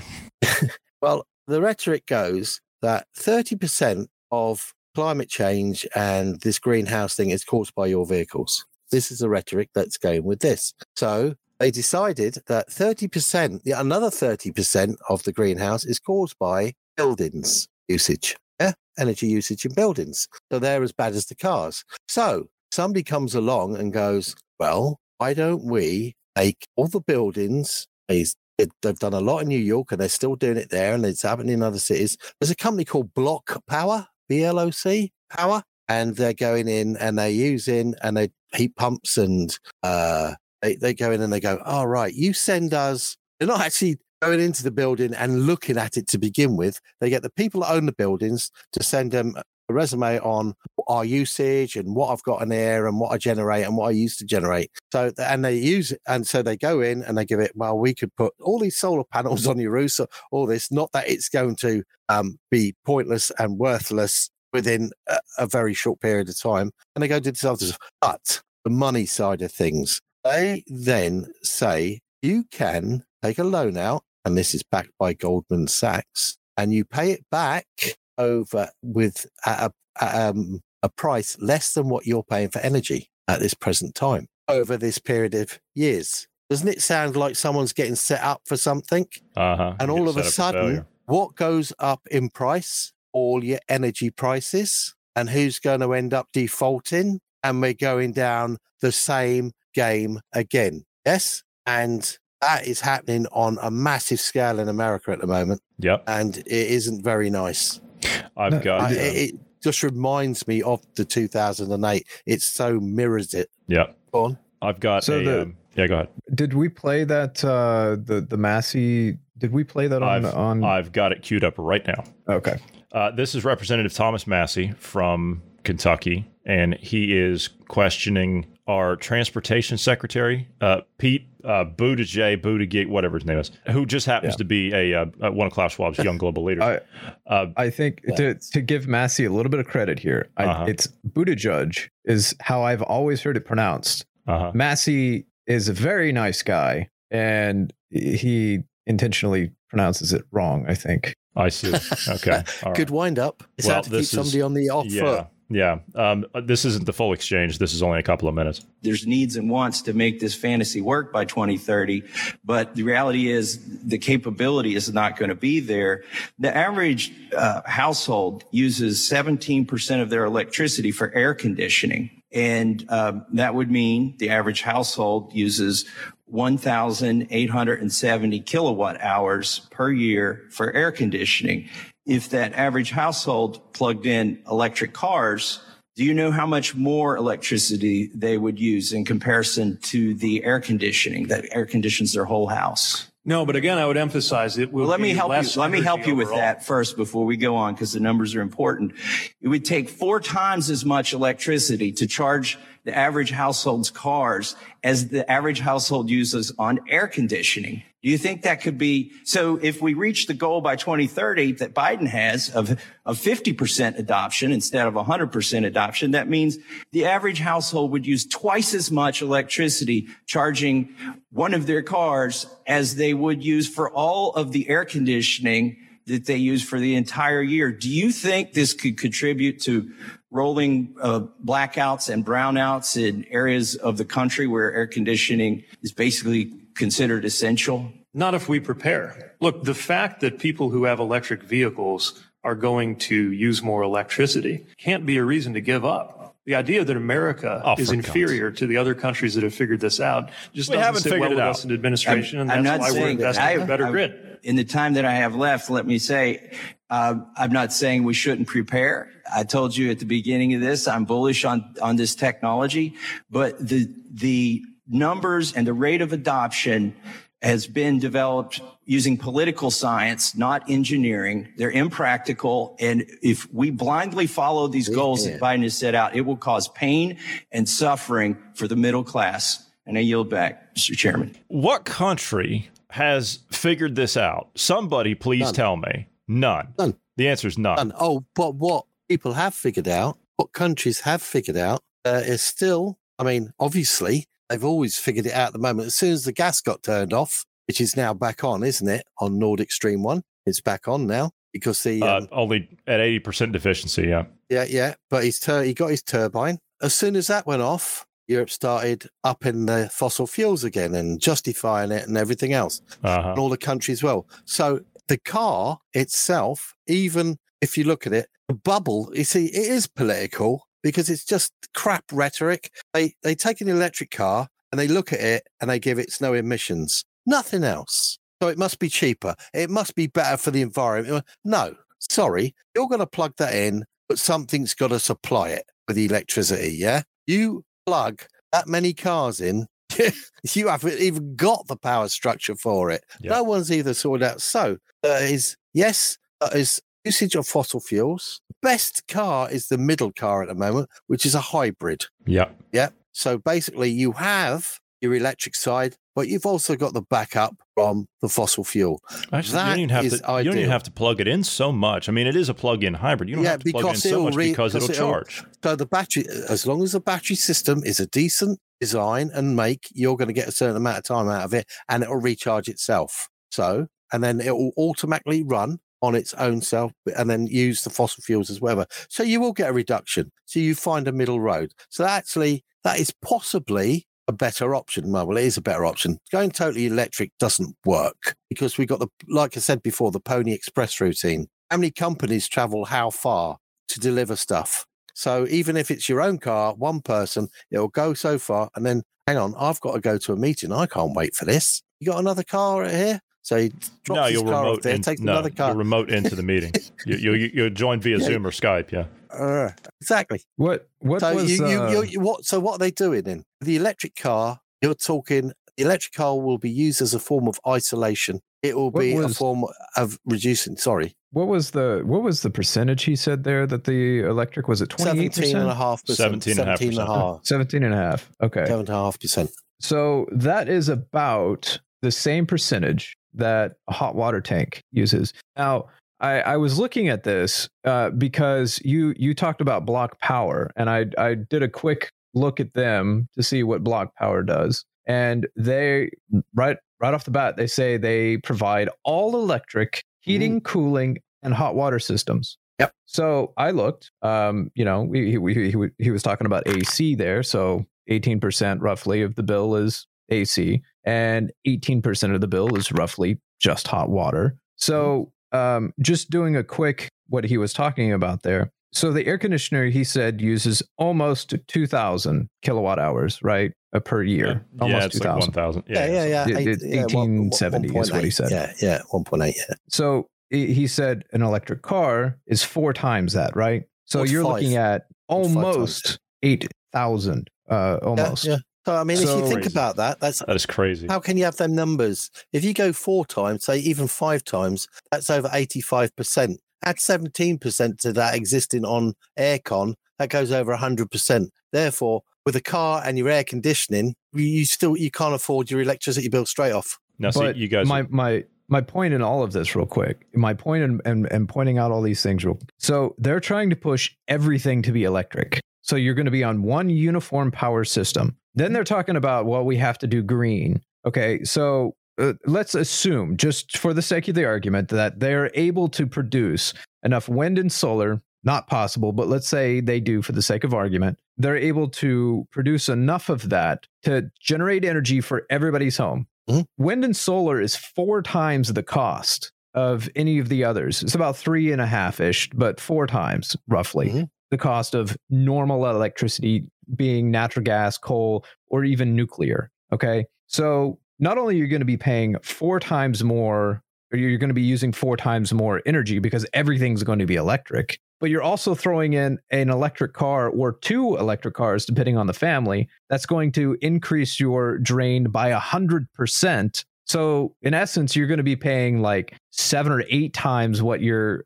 Well, the rhetoric goes that 30% of climate change and this greenhouse thing is caused by your vehicles. This is the rhetoric that's going with this. So they decided that 30%, another 30% of the greenhouse is caused by buildings usage, energy usage in buildings. So they're as bad as the cars. So somebody comes along and goes, well, why don't we make all the buildings? They've done a lot in New York and they're still doing it there and it's happening in other cities. There's a company called Block Power, B-L-O-C, Power, and they're going in and they're using and they heat pumps and they go in and they go, all right, you send us, they're not actually going into the building and looking at it to begin with. They get the people that own the buildings to send them a resume on our usage and what I've got in here and what I generate and what I used to generate. So, and they use it. And so they go in and they give it, well, we could put all these solar panels on your roof, so all this, not that it's going to be pointless and worthless within a very short period of time. And they go to themselves, but the money side of things, they then say, you can take a loan out, and this is backed by Goldman Sachs, and you pay it back over with a price less than what you're paying for energy at this present time over this period of years. Doesn't it sound like someone's getting set up for something? And all of a sudden, what goes up in price? All your energy prices. And who's going to end up defaulting? And we're going down the same game again. Yes? And that is happening on a massive scale in America at the moment. Yep. And it isn't very nice. It just reminds me of the 2008. It so mirrors it. Yeah. Go on. I've got go ahead. Did we play that the Massey? Did we play that on? I've got it queued up right now. Okay. This is Representative Thomas Massey from Kentucky, and he is questioning our transportation secretary, Pete Buttigieg, whatever his name is, who just happens to be a one of Klaus Schwab's young global leaders. I think to give Massey a little bit of credit here, it's Buttigieg is how I've always heard it pronounced. Massey is a very nice guy, and he intentionally pronounces it wrong, I think. I see. Okay. All right. Good wind up. It's how to keep somebody on the off foot. Yeah. This isn't the full exchange. This is only a couple of minutes. There's needs and wants to make this fantasy work by 2030. But the reality is the capability is not going to be there. The average household uses 17% of their electricity for air conditioning. And that would mean the average household uses 1,870 kilowatt hours per year for air conditioning. If that average household plugged in electric cars, do you know how much more electricity they would use in comparison to the air conditioning that air conditions their whole house? No, but again, I would emphasize it will be less. Let me help you with that first before we go on, because the numbers are important. It would take 4 times as much electricity to charge the average household's cars as the average household uses on air conditioning. Do you think that could be? So if we reach the goal by 2030 that Biden has of 50% adoption instead of 100% adoption, that means the average household would use twice as much electricity charging one of their cars as they would use for all of the air conditioning that they use for the entire year. Do you think this could contribute to rolling blackouts and brownouts in areas of the country where air conditioning is basically considered essential? Not if we prepare. Look, the fact that people who have electric vehicles are going to use more electricity can't be a reason to give up. The idea that America is inferior to the other countries that have figured this out just doesn't sit well with us in administration, and that's why we're investing in a better grid. In the time that I have left, let me say, I'm not saying we shouldn't prepare. I told you at the beginning of this, I'm bullish on this technology, but the numbers and the rate of adoption has been developed using political science, not engineering. They're impractical. And if we blindly follow these goals that Biden has set out, it will cause pain and suffering for the middle class. And I yield back, Mr. Chairman. What country has figured this out? Somebody, please tell me. None. The answer is none. Oh, but what people have figured out, what countries have figured out is still, I mean, obviously, they've always figured it out at the moment. As soon as the gas got turned off, which is now back on, isn't it? On Nordic Stream 1, it's back on now because the... only at 80% deficiency, yeah. Yeah. But he got his turbine. As soon as that went off, Europe started upping the fossil fuels again and justifying it and everything else. Uh-huh. And all the countries as well. So the car itself, even if you look at it, the bubble, you see, it is political because it's just crap rhetoric. They take an electric car and they look at it and they give it no emissions, nothing else. So it must be cheaper. It must be better for the environment. No, sorry. You're going to plug that in, but something's got to supply it with electricity, yeah? You plug that many cars in, you haven't even got the power structure for it. Yep. No one's either sorted out. So that is usage of fossil fuels. Best car is the middle car at the moment, which is a hybrid. Yeah. So basically you have your electric side, but you've also got the backup from the fossil fuel. Actually, you don't even have to plug it in so much. I mean, it is a plug-in hybrid. You don't have to plug it in so much because it'll charge. So the battery, as long as the battery system is a decent design and make, you're going to get a certain amount of time out of it and it'll recharge itself. So, and then it will automatically run on its own self and then use the fossil fuels as whatever. So you will get a reduction. So you find a middle road. So actually, that is possibly a better option. Well, it is a better option. Going totally electric doesn't work because we got the, like I said before, the Pony Express routine. How many companies travel how far to deliver stuff? So even if it's your own car, one person, it'll go so far and then, hang on, I've got to go to a meeting. I can't wait for this. You got another car right here? So he drops his car off there, takes another car. You'll remote into the meeting. You'll join via Zoom or Skype, yeah. Exactly. So what are they doing then? The electric car, you're talking, the electric car will be used as a form of isolation. It will be a form of reducing, What was the percentage he said there that the electric, was it 28%? 17.5%. 17.5%. Okay. 7.5%. So that is about the same percentage that a hot water tank uses. Now, I was looking at this because you talked about Block Power, and I did a quick look at them to see what Block Power does. And they, right off the bat, they say they provide all electric heating, cooling, and hot water systems. Yep. So I looked, he was talking about AC there. So 18% roughly of the bill is AC. And 18% of the bill is roughly just hot water. So just doing a quick what he was talking about there. So the air conditioner, he said, uses almost 2,000 kilowatt hours, right, per year. Yeah, almost 2,000. Like 1,000. Yeah. 1870 is what he said. Yeah, 1.8. Yeah. So he said an electric car is 4 times that, right? So you're looking at almost 8,000, almost. Yeah. So, I mean, if you think about that, that is crazy. How can you have them numbers? If you go 4 times, say even 5 times, that's over 85%. Add 17% to that existing on aircon, that goes over 100%. Therefore, with a car and your air conditioning, you can't afford your electricity bill straight off. No, so you guys. My point in all of this real quick, my point in pointing out all these things real quick. So they're trying to push everything to be electric. So you're going to be on one uniform power system. Then they're talking about, well, we have to do green. Okay, so let's assume, just for the sake of the argument, that they're able to produce enough wind and solar, not possible, but let's say they do for the sake of argument, they're able to produce enough of that to generate energy for everybody's home. Mm-hmm. Wind and solar is 4 times the cost of any of the others. It's about 3.5-ish, but 4 times roughly. Mm-hmm. The cost of normal electricity, being natural gas, coal, or even nuclear. Okay. So not only are you going to be paying 4 times more, or you're going to be using 4 times more energy because everything's going to be electric, but you're also throwing in an electric car or 2 electric cars, depending on the family. That's going to increase your drain by 100%. So in essence, you're going to be paying like 7 or 8 times what your,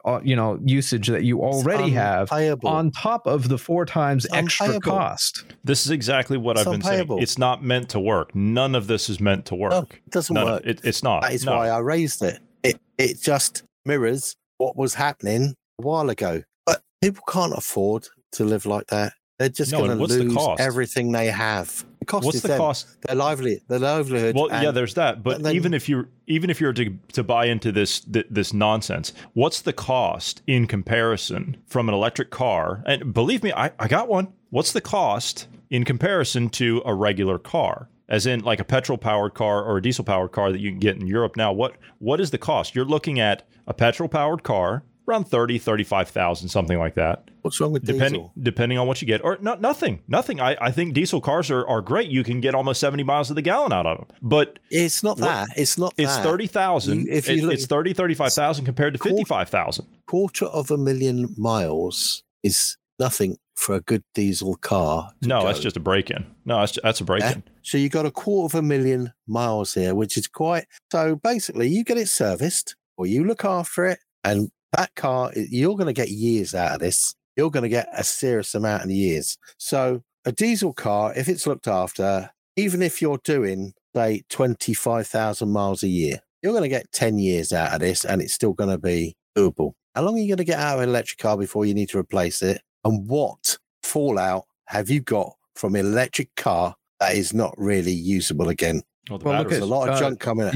usage that you already have on top of the 4 times extra cost. This is exactly what I've been saying. It's not meant to work. None of this is meant to work. No, it doesn't work. It's not. That is why I raised it. It just mirrors what was happening a while ago. But people can't afford to live like that. They're just going to lose everything they have. The cost is them. Cost? Their livelihood. Well, yeah, there's that. But then, even if you're to buy into this nonsense, what's the cost in comparison from an electric car? And believe me, I got one. What's the cost in comparison to a regular car? As in like a petrol-powered car or a diesel-powered car that you can get in Europe now. What is the cost? You're looking at a petrol-powered car. Around 35,000, something like that. What's wrong with diesel? Depending on what you get, or nothing. I think diesel cars are great. You can get almost 70 miles to the gallon out of them. But it's not that. It's not. It's that. 30,000. It's 35,000 compared to 55,000. $250,000 miles is nothing for a good diesel car. No, that's just a break-in. That's a break-in. So you got $250,000 miles here, which is quite. So basically, you get it serviced, or you look after it, and that car, you're going to get years out of this. You're going to get a serious amount of years. So a diesel car, if it's looked after, even if you're doing, say, 25,000 miles a year, you're going to get 10 years out of this, and it's still going to be doable. How long are you going to get out of an electric car before you need to replace it? And what fallout have you got from an electric car that is not really usable again? Well, there's a lot of junk coming out.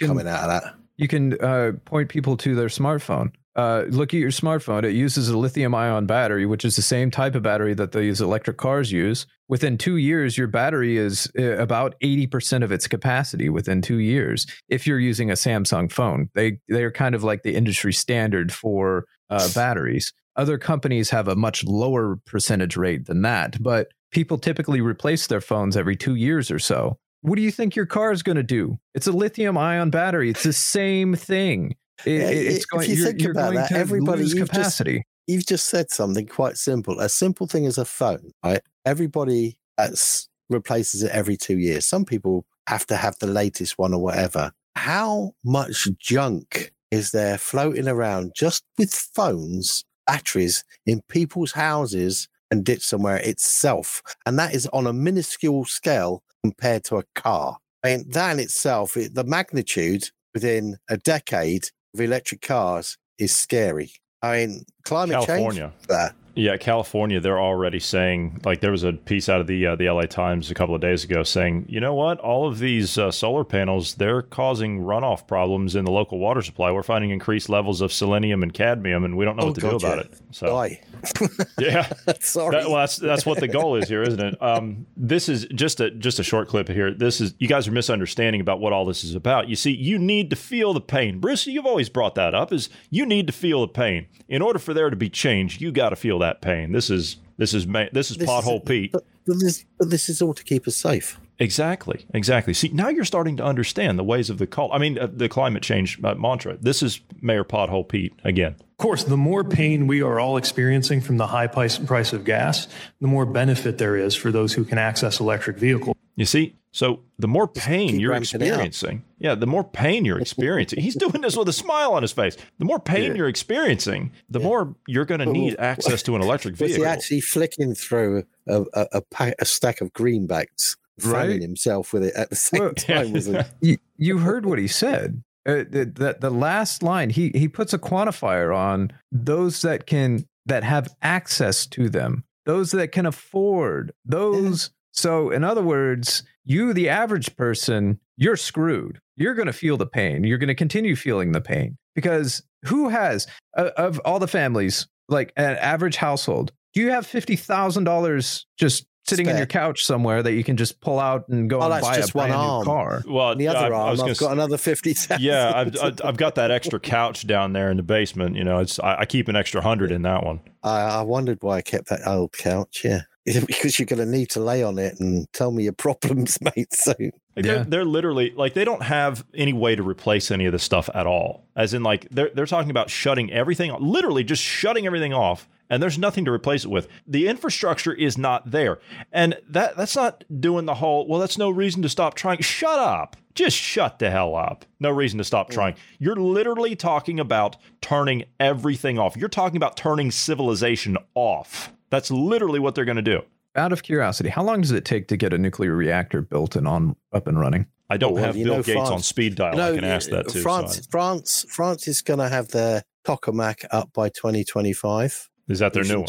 Coming out of that. You can point people to their smartphone. Look at your smartphone. It uses a lithium-ion battery, which is the same type of battery that these electric cars use. Within 2 years, your battery is about 80% of its capacity within 2 years. If you're using a Samsung phone, they are kind of like the industry standard for batteries. Other companies have a much lower percentage rate than that, but people typically replace their phones every 2 years or so. What do you think your car is going to do? It's a lithium-ion battery. It's the same thing. Everybody loses capacity. You've just said something quite simple. A simple thing is a phone, right? Everybody replaces it every 2 years. Some people have to have the latest one or whatever. How much junk is there floating around just with phones, batteries in people's houses and ditched somewhere itself? And that is on a minuscule scale compared to a car. I mean, that in itself, the magnitude within a decade of electric cars is scary. I mean, climate change. Yeah, California, they're already saying, like there was a piece out of the LA Times a couple of days ago saying, you know what, all of these solar panels, they're causing runoff problems in the local water supply. We're finding increased levels of selenium and cadmium, and we don't know what to do about it. So, yeah, sorry. That's what the goal is here, isn't it? This is just a short clip here. This is, you guys are misunderstanding about what all this is about. You see, you need to feel the pain. Bruce, you've always brought that up, is you need to feel the pain. In order for there to be change, you got to feel that pain. This is pothole Pete. But this is all to keep us safe. Exactly. See, now you're starting to understand the ways of the climate change mantra. This is Mayor Pothole Pete again. Of course, the more pain we are all experiencing from the high price of gas, the more benefit there is for those who can access electric vehicles. You see, so the more pain you're experiencing, he's doing this with a smile on his face. The more pain you're experiencing, the more you're going to need access to an electric vehicle. He's actually flicking through a stack of greenbacks, fanning himself with it at the same time. Wasn't you heard what he said. The last line, he puts a quantifier on those that have access to them, those that can afford those. Yeah. So in other words, you, the average person, you're screwed. You're going to feel the pain. You're going to continue feeling the pain because who has, of all the families, like an average household, do you have $50,000 just sitting on your couch somewhere that you can just pull out and go and buy a brand new car? Well, the other arm, I've got another $50,000. Yeah, I've got that extra couch down there in the basement. You know, I keep an extra $100 in that one. I wondered why I kept that old couch, yeah. Because you're going to need to lay on it and tell me your problems, mate, soon. Like they're literally like, they don't have any way to replace any of this stuff at all. As in, like, they're talking about shutting everything, literally just shutting everything off. And there's nothing to replace it with. The infrastructure is not there. And that's not doing the whole, well, that's no reason to stop trying. Shut up. Just shut the hell up. No reason to stop trying. You're literally talking about turning everything off. You're talking about turning civilization off. That's literally what they're going to do. Out of curiosity, how long does it take to get a nuclear reactor built and up and running? I don't have Bill Gates on speed dial. I can ask that too. France is going to have their Tokamak up by 2025. Is that their new one?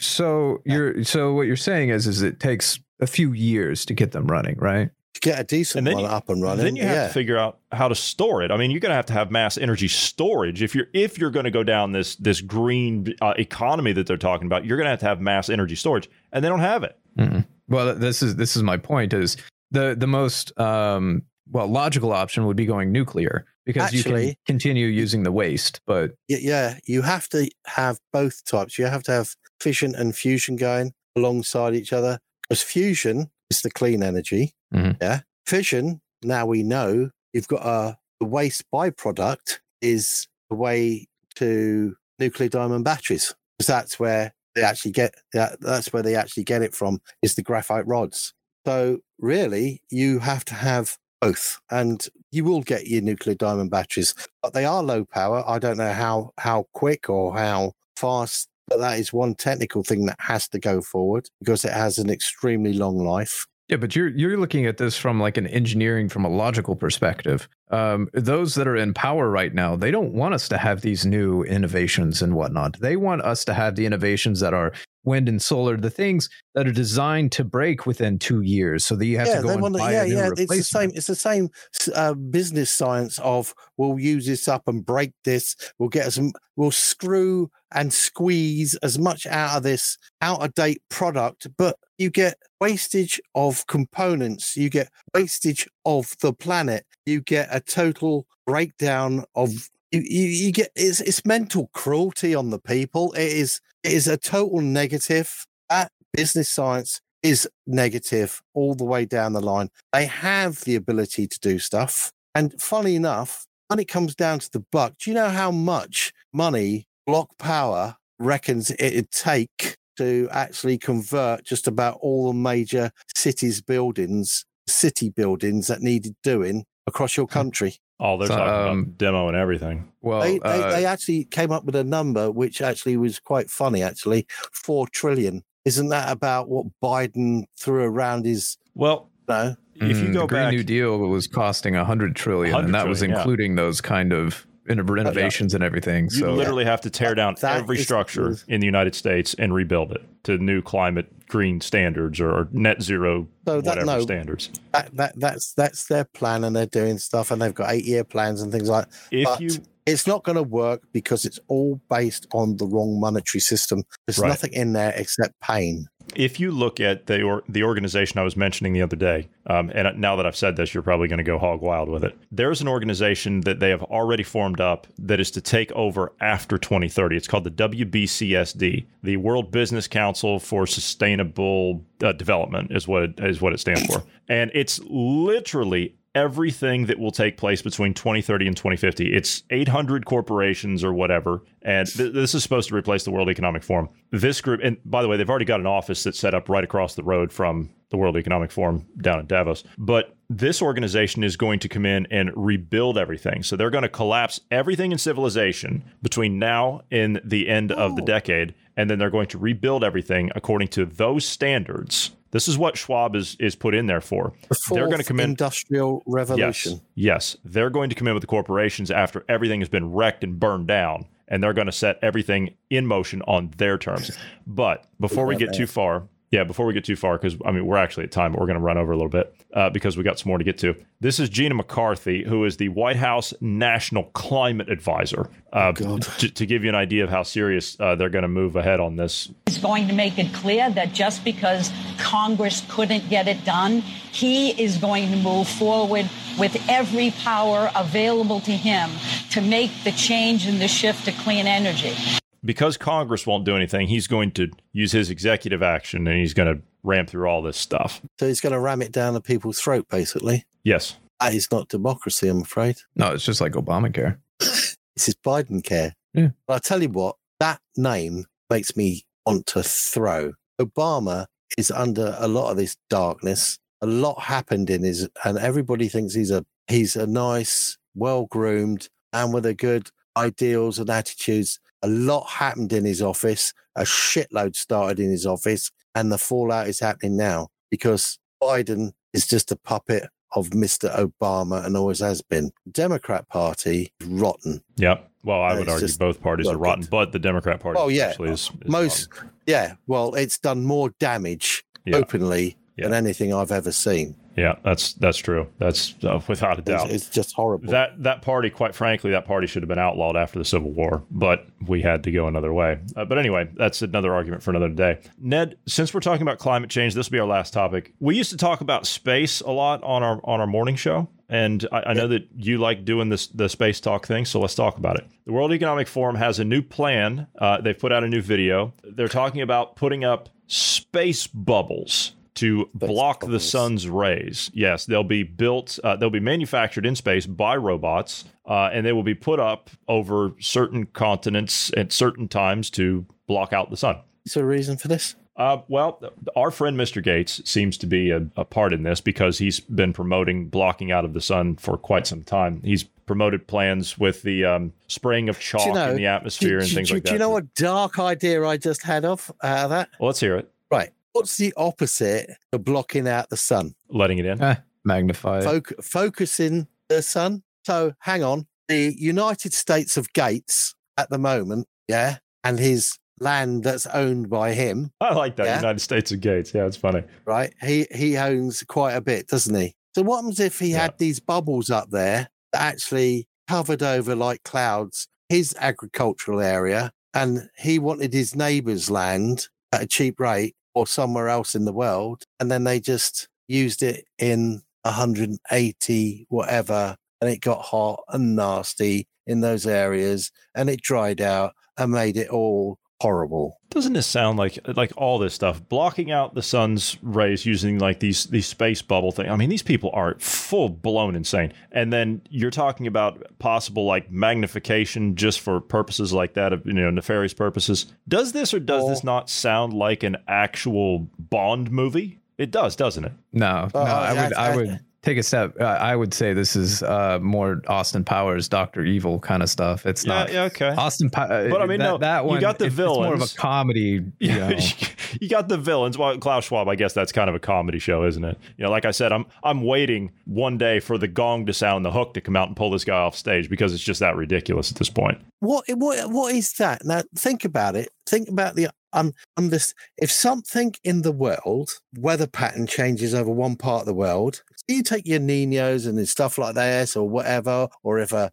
So what you're saying is it takes a few years to get them running, right? To get a decent one up and running. Then you have to figure out how to store it. I mean, you're going to have mass energy storage. If you're going to go down this green economy that they're talking about, you're going to have mass energy storage, and they don't have it. Mm-hmm. Well, this is my point is the most logical option would be going nuclear. Because actually, you can continue using the waste, but... Yeah, you have to have both types. You have to have fission and fusion going alongside each other. Because fusion is the clean energy. Mm-hmm. Yeah. Fission, now we know, you've got the waste byproduct is the way to nuclear diamond batteries. Because that's where they actually get it from, is the graphite rods. So really, you have to have both, and you will get your nuclear diamond batteries, but they are low power. I don't know how quick or how fast, but that is one technical thing that has to go forward because it has an extremely long life. Yeah, but you're looking at this from like an engineering, from a logical perspective. Those that are in power right now, they don't want us to have these new innovations and whatnot. They want us to have the innovations that are wind and solar, the things that are designed to break within 2 years, so that you have to go and buy a new replacement. It's the same business science of we'll use this up and break this. We'll screw and squeeze as much out of this out-of-date product, but you get wastage of components. You get wastage of the planet. You get a total breakdown of. You get it's mental cruelty on the people. It is a total negative. That business science is negative all the way down the line. They have the ability to do stuff. And funnily enough, when it comes down to the buck, do you know how much money Block Power reckons it'd take to actually convert just about all the major city buildings that needed doing across your country? Oh, they're talking about demo and everything. Well, they actually came up with a number which actually was quite funny. Actually, $4 trillion. Isn't that about what Biden threw around his? Well, no. If you go back, the Green New Deal was costing $100 trillion, and that was including those kind of innovations and everything. So you literally have to tear down every structure in the United States and rebuild it to new climate green standards or net zero standards. That's their plan, and they're doing stuff, and they've got 8-year plans and things like that. It's not going to work because it's all based on the wrong monetary system. There's nothing in there except pain. If you look at the organization I was mentioning the other day, and now that I've said this, you're probably going to go hog wild with it. There's an organization that they have already formed up that is to take over after 2030. It's called the WBCSD, the World Business Council for Sustainable Development is what it stands for. And it's literally everything that will take place between 2030 and 2050. It's 800 corporations or whatever. And this is supposed to replace the World Economic Forum. This group, and by the way, they've already got an office that's set up right across the road from the World Economic Forum down in Davos. But this organization is going to come in and rebuild everything. So they're going to collapse everything in civilization between now and the end of the decade. And then they're going to rebuild everything according to those standards. This is what Schwab is put in there for. The fourth industrial revolution. Yes. They're going to come in with the corporations after everything has been wrecked and burned down, and they're going to set everything in motion on their terms. But before we get too far, because I mean, we're actually at time, but we're going to run over a little bit because we got some more to get to. This is Gina McCarthy, who is the White House National Climate Advisor, to give you an idea of how serious they're going to move ahead on this. He's going to make it clear that just because Congress couldn't get it done, he is going to move forward with every power available to him to make the change and the shift to clean energy. Because Congress won't do anything, he's going to use his executive action and he's going to ram through all this stuff. So he's going to ram it down the people's throat, basically. Yes. That is not democracy, I'm afraid. No, it's just like Obamacare. This is Bidencare. Yeah. But I'll tell you what, that name makes me want to throw. Obama is under a lot of this darkness. A lot happened in his, and everybody thinks he's a nice, well-groomed, and with a good ideals and attitudes. A lot happened in his office. A shitload started in his office, and the fallout is happening now because Biden is just a puppet of Mr. Obama and always has been. The Democrat Party is rotten. Yep. Well, I would argue both parties are rotten, but the Democrat Party actually is most rotten. Yeah. Well, it's done more damage openly than anything I've ever seen. Yeah, that's true. That's without a doubt. It's just horrible. That party, quite frankly, that party should have been outlawed after the Civil War, but we had to go another way. But anyway, that's another argument for another day. Ned, since we're talking about climate change, this will be our last topic. We used to talk about space a lot on our morning show. And I know that you like doing the space talk thing, so let's talk about it. The World Economic Forum has a new plan. They've put out a new video. They're talking about putting up space bubbles to block the sun's rays. Yes, they'll be built, they'll be manufactured in space by robots, and they will be put up over certain continents at certain times to block out the sun. Is there a reason for this? Well, our friend Mr. Gates seems to be a part in this because he's been promoting blocking out of the sun for quite some time. He's promoted plans with the spraying of chalk in the atmosphere and things like that. Do you know what dark idea I just had out of that? Well, let's hear it. Right. What's the opposite of blocking out the sun? Letting it in. Magnify. Focusing the sun. So hang on. The United States of Gates at the moment, and his land that's owned by him. I like that, United States of Gates. Yeah, it's funny. Right? He owns quite a bit, doesn't he? So what happens if he had these bubbles up there that actually covered over like clouds his agricultural area, and he wanted his neighbour's land at a cheap rate or somewhere else in the world, and then they just used it in 180 whatever, and it got hot and nasty in those areas, and it dried out and made it all horrible. Doesn't this sound like all this stuff, blocking out the sun's rays using like these space bubble thing? I mean, these people are full blown insane. And then you're talking about possible like magnification just for purposes like that, of, you know, nefarious purposes. Does this or does this not sound like an actual Bond movie? It does, doesn't it? No, I would take a step. I would say this is more Austin Powers, Dr. Evil kind of stuff. It's not okay. Austin Powers. But I mean, that one, you got the villains. It's more of a comedy. You know. You got the villains. Well, Klaus Schwab, I guess that's kind of a comedy show, isn't it? You know, like I said, I'm waiting one day for the gong to sound, the hook to come out and pull this guy off stage, because it's just that ridiculous at this point. What is that? Now, think about it. Think about the... if something in the world, weather pattern changes over one part of the world, you take your Niños and stuff like this or whatever, or if a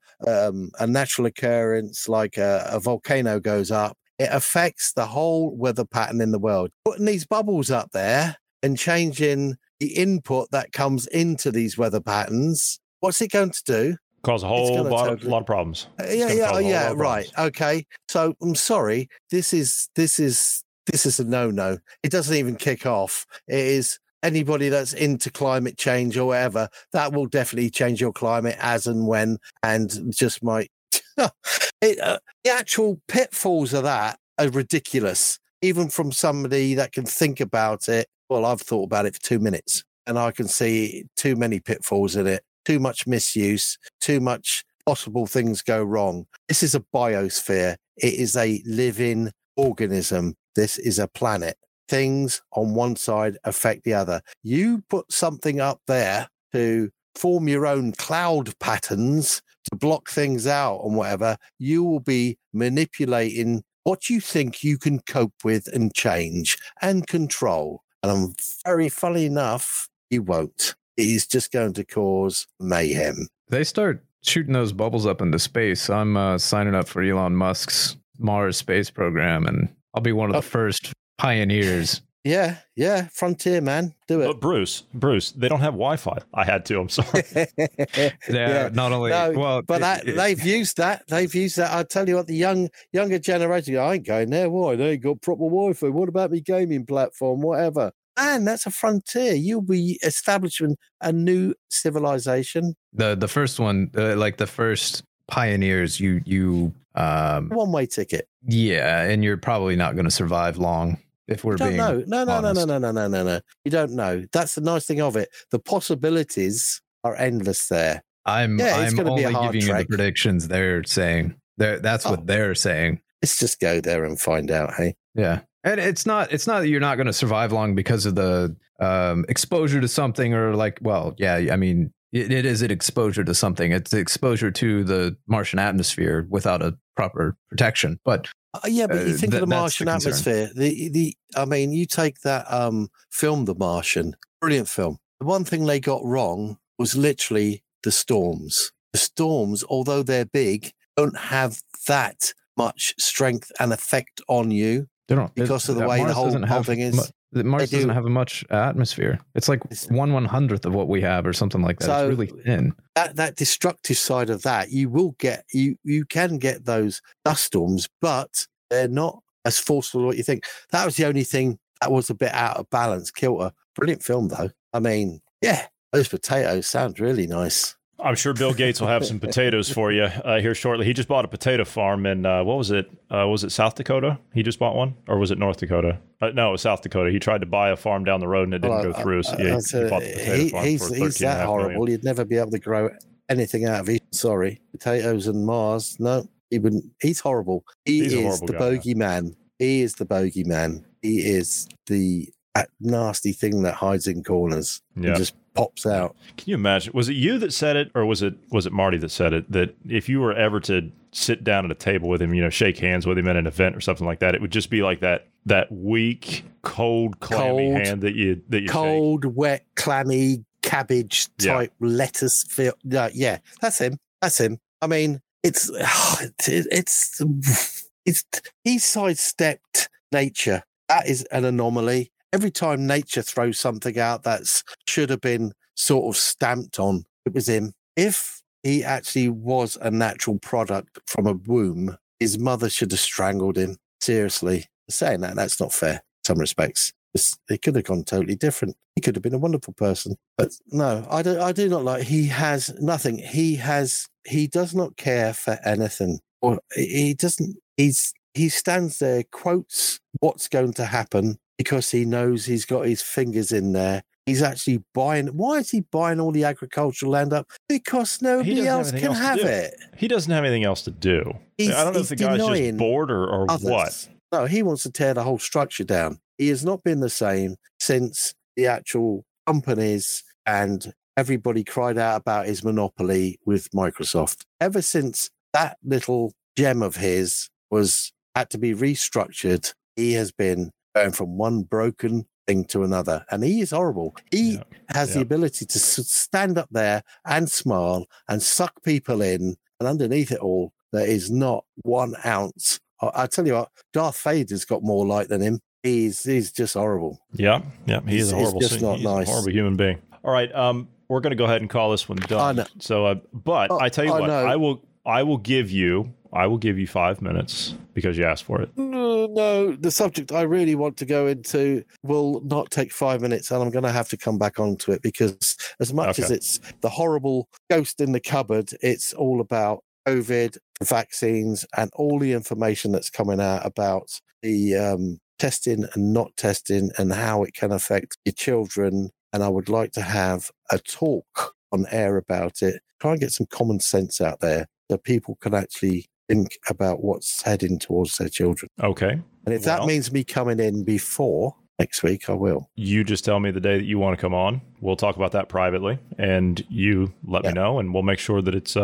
natural occurrence like a volcano goes up, it affects the whole weather pattern in the world. Putting these bubbles up there and changing the input that comes into these weather patterns, what's it going to do? Cause a whole lot of problems. Yeah, right. Okay. So I'm sorry. This is a no-no. It doesn't even kick off. It is anybody that's into climate change or whatever, that will definitely change your climate as and when, and just might. The actual pitfalls of that are ridiculous, even from somebody that can think about it. Well, I've thought about it for 2 minutes and I can see too many pitfalls in it. Too much misuse, too much possible things go wrong. This is a biosphere. It is a living organism. This is a planet. Things on one side affect the other. You put something up there to form your own cloud patterns to block things out and whatever, you will be manipulating what you think you can cope with and change and control. And I'm very funny enough, you won't. Is just going to cause mayhem. They start shooting those bubbles up into space. I'm signing up for Elon Musk's Mars space program, and I'll be one of the first pioneers. Yeah, frontier, man. Do it. But Bruce, they don't have Wi-Fi. I had to, I'm sorry. They've used that. They've used that. I'll tell you what, the younger generation, I ain't going there. Why? They ain't got proper Wi-Fi. What about me gaming platform? Whatever. Man, that's a frontier. You'll be establishing a new civilization. The first one, like the first pioneers, you one-way ticket. Yeah, and you're probably not going to survive long if we're being honest. No. You don't know. That's the nice thing of it. The possibilities are endless there. I'm only giving you the predictions they're saying. That's what they're saying. Let's just go there and find out, hey? Yeah. And it's not that you're not going to survive long because of the exposure to something or like, well, yeah, I mean, it is an exposure to something. It's exposure to the Martian atmosphere without a proper protection. But but you think of the Martian atmosphere. You take that film, The Martian, brilliant film. The one thing they got wrong was literally the storms. The storms, although they're big, don't have that much strength and effect on you. Because of the way Mars the whole thing is. Mars doesn't have much atmosphere. It's like 1/100th of what we have or something like that. So it's really thin. That destructive side of that, you will get, you can get those dust storms, but they're not as forceful as what you think. That was the only thing that was a bit out of balance, kilter. Brilliant film, though. I mean, yeah, those potatoes sound really nice. I'm sure Bill Gates will have some potatoes for you here shortly. He just bought a potato farm in, what was it? Was it South Dakota? He just bought one? Or was it North Dakota? No, it was South Dakota. He tried to buy a farm down the road and it didn't go through. So yeah, he bought the potato farm for $13.5 million. He's that horrible. You'd never be able to grow anything out of it. Sorry. Potatoes and Mars. No, he wouldn't. He's horrible. He's the bogeyman. He is the bogeyman. He is the nasty thing that hides in corners and just pops out. Can you imagine? Was it you that said it, or was it Marty that said it? That if you were ever to sit down at a table with him, you know, shake hands with him at an event or something like that, it would just be like that weak, cold, clammy hand that you cold, shake. Wet, clammy, cabbage type lettuce feel. Yeah, that's him. I mean, it's he sidestepped nature. That is an anomaly. Every time nature throws something out that should have been sort of stamped on, it was him. If he actually was a natural product from a womb, his mother should have strangled him. Seriously. Saying that's not fair in some respects. They could have gone totally different. He could have been a wonderful person. But no, I do not like, he has nothing. He does not care for anything. Or he stands there, quotes what's going to happen, because he knows he's got his fingers in there. He's actually buying. Why is he buying all the agricultural land up? Because nobody else can have it. He doesn't have anything else to do. I don't know if the guy's just bored or what. No, he wants to tear the whole structure down. He has not been the same since the actual companies and everybody cried out about his monopoly with Microsoft. Ever since that little gem of his had to be restructured, he has been going from one broken thing to another. And he is horrible. He has the ability to stand up there and smile and suck people in. And underneath it all, there is not 1 ounce. I tell you what, Darth Vader's got more light than him. He's just horrible. Yeah. He's horrible. He's just not nice. He's a horrible human being. All right. We're going to go ahead and call this one done. So, I tell you what, I will give you 5 minutes because you asked for it. No, the subject I really want to go into will not take 5 minutes, and I'm going to have to come back onto it because as much as it's the horrible ghost in the cupboard, it's all about COVID, vaccines, and all the information that's coming out about the testing and not testing and how it can affect your children. And I would like to have a talk on air about it. Try and get some common sense out there so people can actually think about what's heading towards their children. Okay. And if that means me coming in before next week, I will. You just tell me the day that you want to come on. We'll talk about that privately, and you let me know, and we'll make sure that it's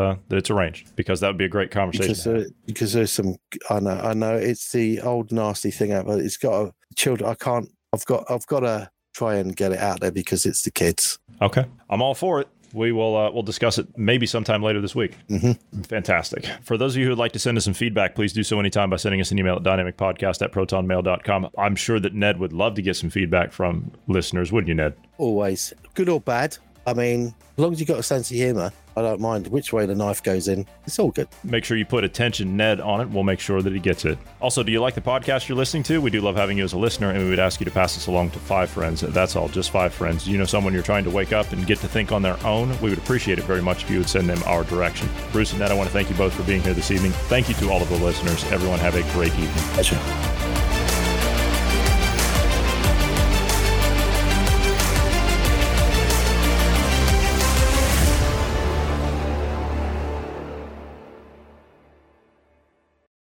arranged, because that would be a great conversation. Because there's some, I know it's the old nasty thing out, but it's got children. I've got to try and get it out there because it's the kids. Okay, I'm all for it. We will we'll discuss it maybe sometime later this week. Mm-hmm. Fantastic. For those of you who would like to send us some feedback, please do so anytime by sending us an email at dynamicpodcast@protonmail.com. I'm sure that Ned would love to get some feedback from listeners, wouldn't you, Ned? Always. Good or bad. I mean, as long as you've got a sense of humour, I don't mind which way the knife goes in. It's all good. Make sure you put attention Ned on it. We'll make sure that he gets it. Also, do you like the podcast you're listening to? We do love having you as a listener, and we would ask you to pass this along to 5 friends. That's all, just 5 friends. You know, someone you're trying to wake up and get to think on their own. We would appreciate it very much if you would send them our direction. Bruce and Ned, I want to thank you both for being here this evening. Thank you to all of the listeners. Everyone have a great evening. Pleasure.